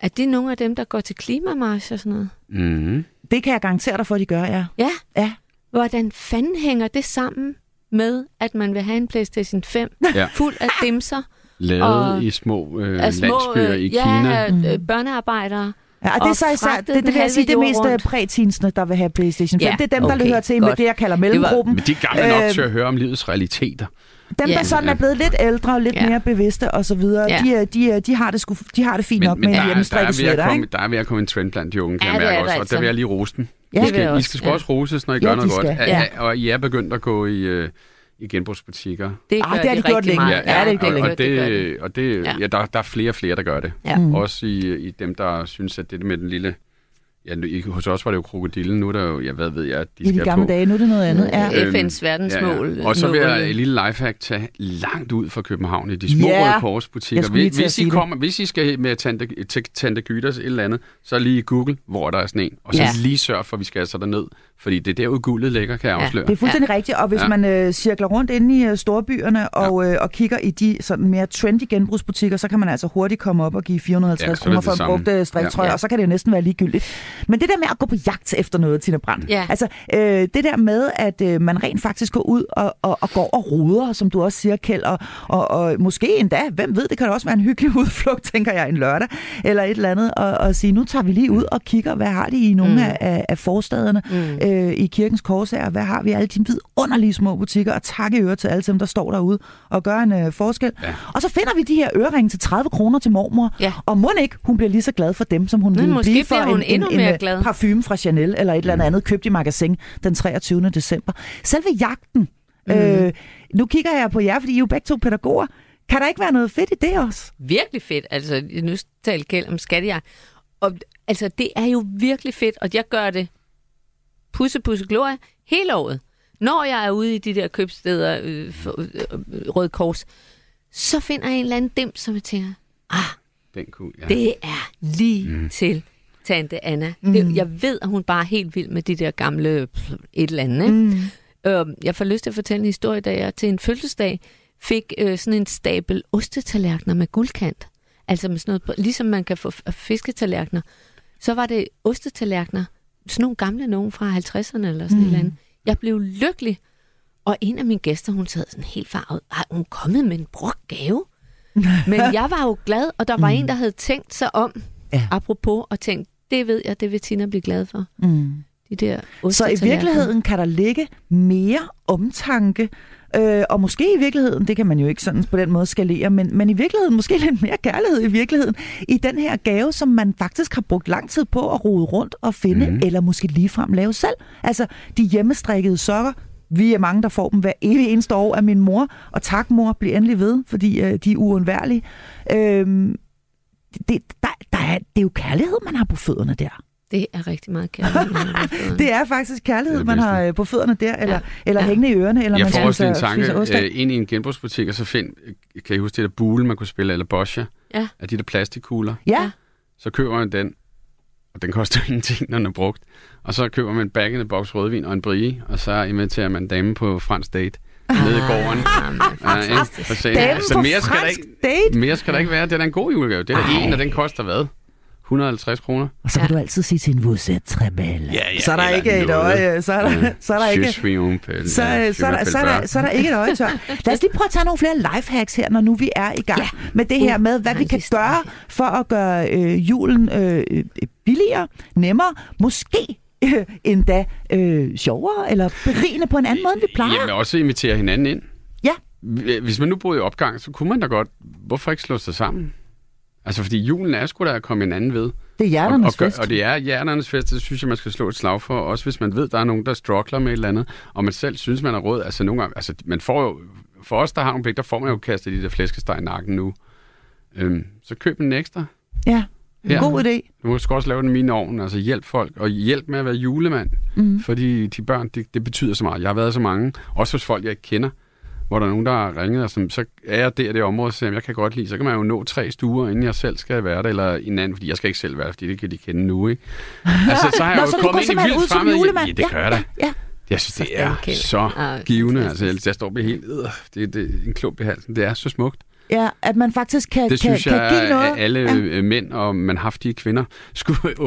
er det nogle af dem, der går til klimamarch og sådan noget? Mm. Det kan jeg garantere dig for, at de gør, ja. Ja? Ja. Hvordan fanden hænger det sammen med, at man vil have en PlayStation 5 fuld af dimser? Lavet i små landsbyer i Kina. Børnearbejdere. Ja, og det er så især, det vil jeg sige, det mest prætinsene, der vil have PlayStation 5. Ja, det er dem, der hører til med det, jeg kalder mellemgruppen. Men de er gamle nok til at høre om livets realiteter. Dem, der sådan er blevet lidt ældre og lidt mere bevidste osv., de har det fint nok med hjemmestrikket sweater, ikke? Der er ved at komme en trend blandt de unge, kan jeg mærke også, og der vil jeg lige rose den. I skal også roses, når I gør noget godt. Og I er begyndt at gå i genbrugsbutikker. Det har de gjort længe. Der er flere og flere, der gør det. Ja. Også i dem, der synes, at det med den lille... Ja, hos os var det jo krokodillen. Nu er der jo, de skal på. I de gamle dage, nu er det noget andet. Ja. FN's verdensmål. Ja. Og så vil jeg et lille lifehack tage langt ud fra København i de små Røde Kors-butikker. Hvis I skal med Tante Gydas et eller andet, så lige Google, hvor der er sne. Og så lige sørg for, at vi skal altså derned. Fordi det er derude guldet ligger, kan jeg afsløre. Det er fuldstændig rigtigt. Og hvis man cirkler rundt inde i storbyerne og kigger i de sådan mere trendy genbrugsbutikker, så kan man altså hurtigt komme op og give 450 kroner for en brugt striktrøje. Og så kan det jo næsten være ligegyldigt. Men det der med at gå på jagt efter noget, Tina Brandt. Ja. Altså, det der med, at man rent faktisk går ud og går og roder, som du også siger, Kjeld, og måske endda, hvem ved, det kan også være en hyggelig udflugt, tænker jeg, en lørdag, eller et eller andet, og sige, nu tager vi lige ud og kigger, hvad har de i nogle af forstaderne i Kirkens Korshær, hvad har vi alle de vidunderlige små butikker, og tak i øret til alle dem, der står derude og gør en forskel. Ja. Og så finder vi de her øreringe til 30 kroner til mormor, og mon ikke, hun bliver lige så glad for dem, som hun ville blive for en parfume fra Chanel eller et eller andet købt i magasin den 23. december. Selve jagten. Nu kigger jeg på jer, fordi I er jo begge to pædagoger. Kan der ikke være noget fedt i det også? Virkelig fedt. Altså, nu taler Kjeld om skattejagt. Og altså, det er jo virkelig fedt, og jeg gør det pusse glorie hele året. Når jeg er ude i de der købsteder, Røde Kors, så finder jeg en eller anden dem, som jeg tænker, det er lige til Tante Anna. Det, jeg ved, at hun bare er helt vild med de der gamle et eller andet. Jeg får lyst til at fortælle en historie, da jeg til en fødselsdag fik sådan en stabel ostetallerkener med guldkant. Altså med sådan noget, ligesom man kan få fisketallerkener. Så var det ostetallerkener, sådan nogle gamle nogen fra 50'erne eller sådan et eller andet. Jeg blev lykkelig, og en af mine gæster, hun sad sådan helt farvet. Hun er kommet med en brugt gave. Men jeg var jo glad, og der var en, der havde tænkt sig om, apropos, og tænkt, det ved jeg, det vil Tina blive glad for. De der så i virkeligheden kan der ligge mere omtanke, og måske i virkeligheden, det kan man jo ikke sådan på den måde skalere, men i virkeligheden måske lidt mere kærlighed i virkeligheden, i den her gave, som man faktisk har brugt lang tid på at rode rundt og finde, eller måske ligefrem lave selv. Altså, de hjemmestrikkede sokker, vi er mange, der får dem hver evig eneste år af min mor, og tak mor, bliv endelig ved, fordi de er uundværlige. Det er jo kærlighed, man har på fødderne der. Det er rigtig meget kærlighed, man har på fødderne. Det er faktisk kærlighed, man har på fødderne der, eller hængende i ørerne, eller jeg man får også en tanke ind i en genbrugsbutik, og så kan I huske det der bule, man kunne spille, eller boscha, af de der plastikkugler. Ja. Så køber man den, og den koster ingenting, når den er brugt. Og så køber man en bag in the box rødvin og en brie, og så inviterer man dame på fransk date. Nede i gården. Damen på fransk date? Mere skal der ikke være. Det er da en god julegave. Det er da en, og den koster hvad? 150 kroner. Og så kan du altid sige til en vusset trebelle. Ja, så er der ikke et øje. Så er der ikke et øje tør. Lad os lige prøve at tage nogle flere lifehacks her, når nu vi er i gang med det her med, hvad vi kan gøre for at gøre julen billigere, nemmere, måske endda sjovere eller berigende på en anden måde, end vi plejer. Jamen også invitere hinanden ind. Ja. Hvis man nu boede i opgang, så kunne man da godt. Hvorfor ikke slå sig sammen? Altså, fordi julen er sgu da at komme hinanden ved. Det er hjerternes fest. Og det er hjerternes fest, det synes jeg, man skal slå et slag for. Også hvis man ved, der er nogen, der struggler med et eller andet, og man selv synes, man har råd. Altså, nogle gange, altså man får jo, for os, der har nogle pligt, der får man jo kastet de der flæskesteg i nakken nu. Så køb en ekstra. Ja, en god idé. Du må sgu også lave den i min ovn. Altså, hjælp folk. Og hjælp med at være julemand. Mm. Fordi de børn, det betyder så meget. Jeg har været så mange, også hos folk, jeg ikke kender. Hvor der er nogen, der har ringet, og så er jeg der i det område, så jeg kan godt lide, så kan man jo nå 3 stuer, inden jeg selv skal være der, eller en anden, fordi jeg skal ikke selv være der, fordi det kan de kende nu, ikke? Altså, så har jeg jo kommet ind i vildt fremmed. Ja, det gør jeg da. Ja. Jeg synes, det er så givende. Altså, jeg står og bliver helt det er en klump i halsen. Det er så smukt. Ja, at man faktisk kan give noget. Det synes jeg, at alle mænd og mandhaftige kvinder skulle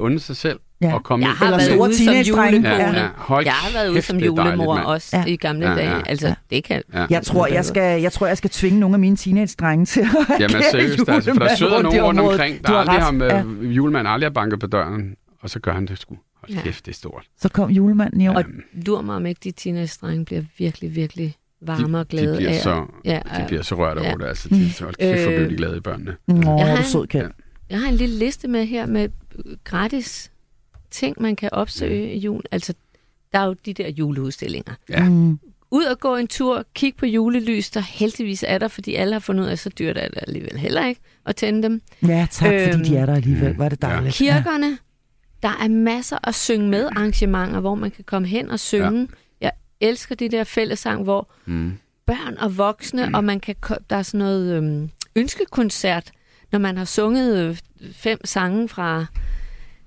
unde sig selv. Ja. Og komme eller store teenage-drenge. Jeg har været ude som julemor også i gamle dage. Altså, det kan. Ja. Jeg tror, jeg skal tvinge nogle af mine teenage-drenge til at for der sidder nogen rundt omkring, der aldrig har julemanden aldrig har banket på døren, og så gør han det sgu. Hold kæft, det er stort. Så kom julemanden i år. Og dur mig om ikke de teenage-drenge bliver virkelig, virkelig varme og glade af. De bliver så rørt over det. Altså, hold kæft, for bliver de glade i børnene. Jeg har en lille liste med her med gratis ting, man kan opsøge i jul. Altså, der er jo de der juleudstillinger. Ja. Ud og gå en tur, kig på julelys, der heldigvis er der, fordi alle har fundet ud af, så dyrt er det alligevel heller ikke at tænde dem. Ja, tak, fordi de er der alligevel. Var det dejligt. Kirkerne, der er masser at synge med arrangementer, hvor man kan komme hen og synge. Ja. Jeg elsker de der fællesang, hvor børn og voksne, og man kan, der er sådan noget ønskekoncert, når man har sunget 5 sange fra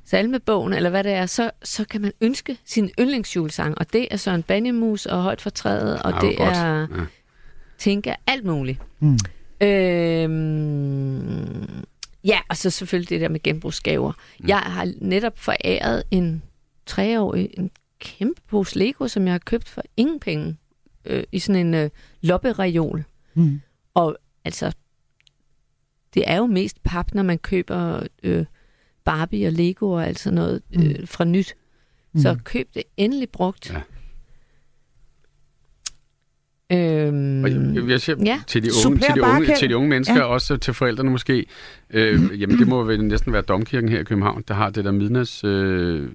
salmebogen, eller hvad det er, så kan man ønske sin yndlingsjulesang, og det er Søren Bannimus og Højt for træet, og det er Tinka, alt muligt. Ja, og så selvfølgelig det der med genbrugsgaver. Jeg har netop foræret en 3-årig, en kæmpe pose Lego, som jeg har købt for ingen penge, i sådan en loppereol. Og altså, det er jo mest pap, når man køber Barbie og Lego og alt sådan noget fra nyt. Så køb det endelig brugt. Ja. Jeg siger til de unge mennesker, også til forældrene måske, jamen det må vel næsten være Domkirken her i København, der har det der midnads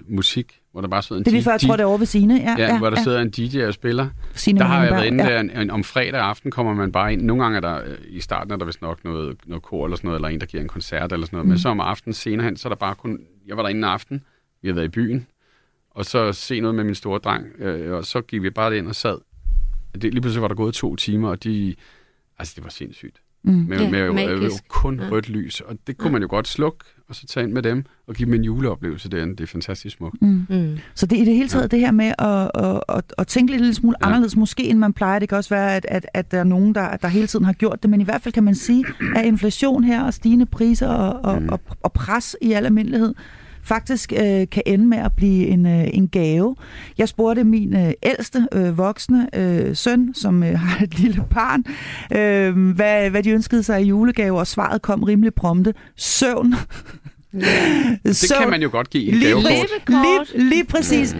musik, hvor der bare sidder en DJ. Det er lige før, jeg tror, det er over ved Signe. Hvor der sidder en DJ og spiller. Signe der har jeg været inde der, om fredag aften kommer man bare ind. Nogle gange er der, i starten er der vist nok noget kor eller sådan noget, eller en, der giver en koncert eller sådan noget. Men så om aftenen senere hen, så er der bare kun. Jeg var der inden aften, vi har været i byen, og så se noget med min store dreng, og så gik vi bare ind og sad. Lige pludselig var der gået 2 timer, og det var sindssygt. Med kun rødt lys, og det kunne man jo godt slukke, og så tage ind med dem, og give dem en juleoplevelse derinde. Det er fantastisk smukt. Så det er i det hele taget det her med at tænke lidt en lille smule anderledes, måske end man plejer. Det kan også være, at der er nogen, der hele tiden har gjort det, men i hvert fald kan man sige, at inflation her, og stigende priser, og pres i al almindelighed, faktisk kan ende med at blive en gave. Jeg spurgte min ældste voksne søn, som har et lille barn, hvad de ønskede sig i julegave, og svaret kom rimelig prompte. Søvn. Det kan man jo godt give i gavekort. Lige præcis.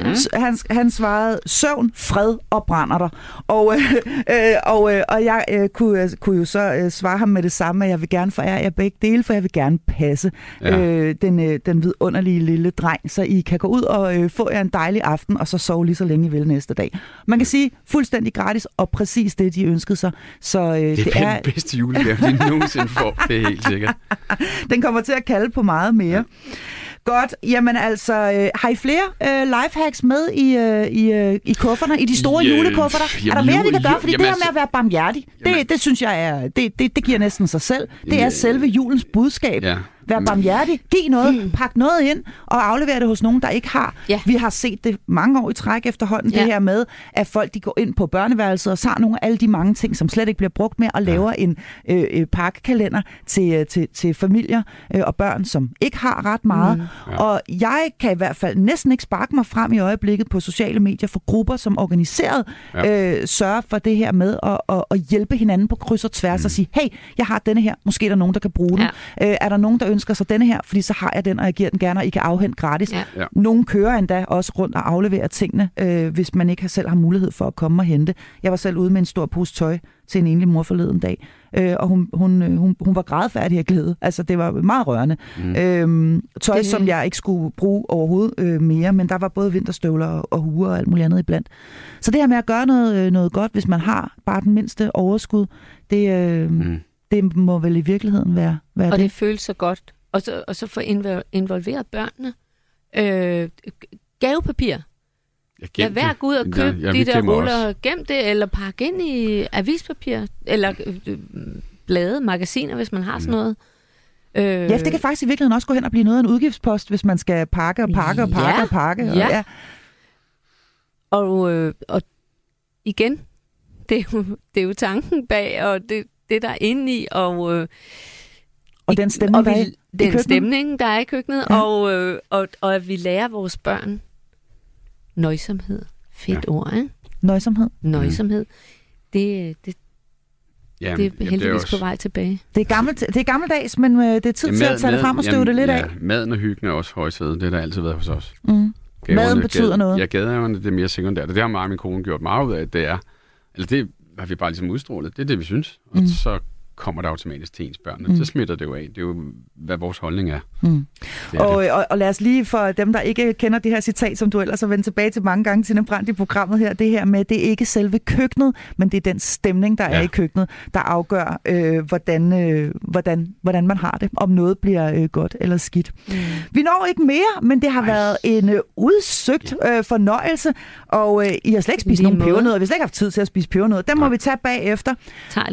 Han svarede søvn, fred og branderter. Og jeg kunne jo så svare ham med det samme, at jeg vil gerne forære jer begge dele, for jeg vil gerne passe den vidunderlige lille dreng, så I kan gå ud og få jer en dejlig aften, og så sove lige så længe I vil næste dag. Man kan sige fuldstændig gratis, og præcis det, de ønskede sig. Så, det er den bedste julegave, de nogensinde får, det er helt sikkert. Den kommer til at kalde på meget mere. Godt, jamen altså, har I flere lifehacks med i kufferne, i de store julekufferter? Er der mere, vi kan gøre? Fordi det her med at være barmhjertig, det synes jeg er, det giver næsten sig selv. Det er selve julens budskab. Vær barmhjertig, giv noget, pak noget ind og aflever det hos nogen, der ikke har. Ja. Vi har set det mange år i træk efterhånden, det her med, at folk de går ind på børneværelset og tager nogle af alle de mange ting, som slet ikke bliver brugt med, og laver en pakkekalender til familier og børn, som ikke har ret meget. Og jeg kan i hvert fald næsten ikke sparke mig frem i øjeblikket på sociale medier for grupper, som organiseret sørger for det her med at hjælpe hinanden på kryds og tværs og sige, hey, jeg har denne her, måske er der nogen, der kan bruge den. Er der nogen, der ønsker sig denne her, fordi så har jeg den, og jeg giver den gerne, og I kan afhente gratis. Ja. Nogen kører endda også rundt og afleverer tingene, hvis man ikke selv har mulighed for at komme og hente. Jeg var selv ude med en stor pose tøj til en enlig mor forleden dag, og hun var grædfærdig af glæde. Altså, det var meget rørende. Tøj, det... som jeg ikke skulle bruge overhovedet mere, men der var både vinterstøvler og huer og alt muligt andet iblandt. Så det her med at gøre noget godt, hvis man har bare den mindste overskud, det må vel i virkeligheden være og det. Og det føles så godt. Og så få involveret børnene. Gavepapir. Lad være gå ud og købe de der ruller og gem det, eller pakke ind i avispapir, eller blade, magasiner, hvis man har sådan noget. Ja, det kan faktisk i virkeligheden også gå hen og blive noget af en udgiftspost, hvis man skal pakke og pakke og pakke og pakke. Ja. Og igen, det er jo tanken bag, og det der er inde i, og den stemning, og der er i køkkenet, og at vi lærer vores børn nøjsomhed. Fedt ord, ikke? Nøjsomhed. Det er heldigvis også... på vej tilbage. Det er gammeldags, men det er tid til at tage det frem og støve det lidt af. Maden og hyggen er også højsædet. Det har der altid været hos os. Maden betyder noget. Ja, gadehæverne, det er mere sekundært. Det har mig og min kone gjort meget ud af, at det er... Eller det har vi bare ligesom udstrålet. Det er det, vi synes. Og så kommer der automatisk til ens børn, så smitter det jo af. Det er jo, hvad vores holdning er. Og lad os lige, for dem, der ikke kender det her citat, som du ellers har vendt tilbage til mange gange, Tina Brandt, i programmet her, det her med, det er ikke selve køkkenet, men det er den stemning, der er i køkkenet, der afgør, hvordan man har det, om noget bliver godt eller skidt. Vi når ikke mere, men det har været en udsøgt fornøjelse, og I har slet ikke spist nogen pebernødder. Vi har slet ikke haft tid til at spise pebernødder. Dem må vi tage bagefter. Før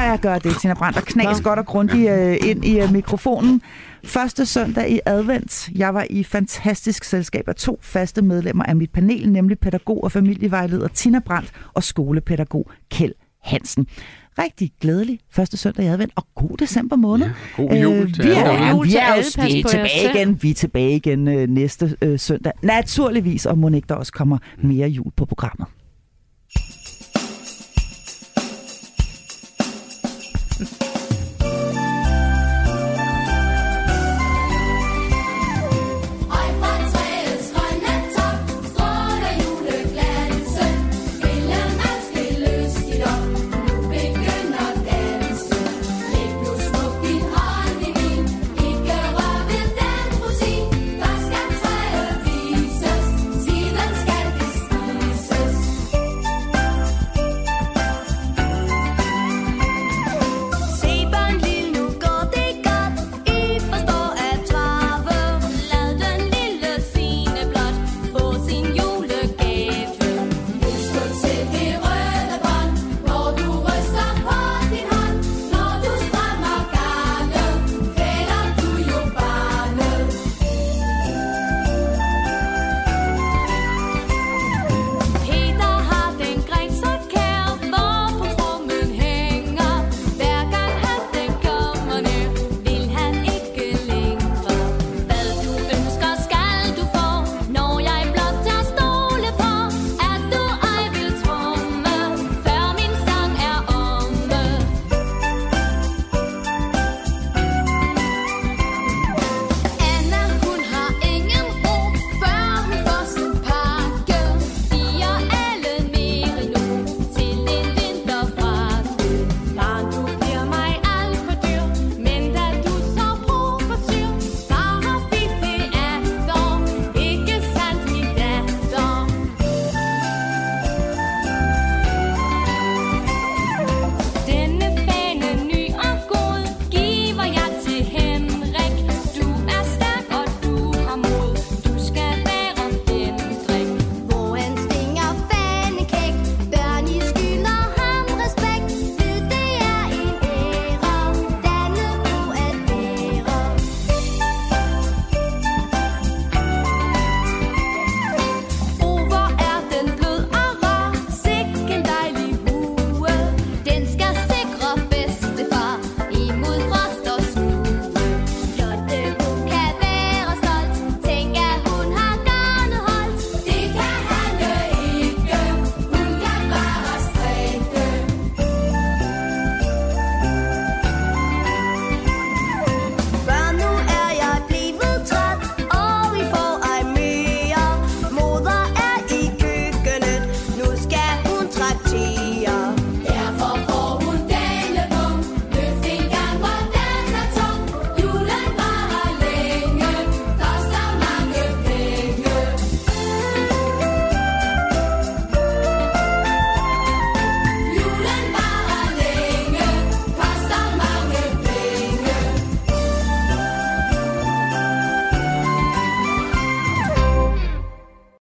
jeg gør det, Tina Brandt, og knas godt og grundigt ind i mikrofonen. Første søndag i advent. Jeg var i fantastisk selskab af to faste medlemmer af mit panel, nemlig pædagog og familievejleder Tina Brandt og skolepædagog Kjeld Hansen. Rigtig glædelig første søndag i advent, og god december måned. Ja, god jul til alle. Vi er tilbage igen. Vi er tilbage igen næste søndag. Naturligvis, og Monique, der også kommer mere jul på programmet.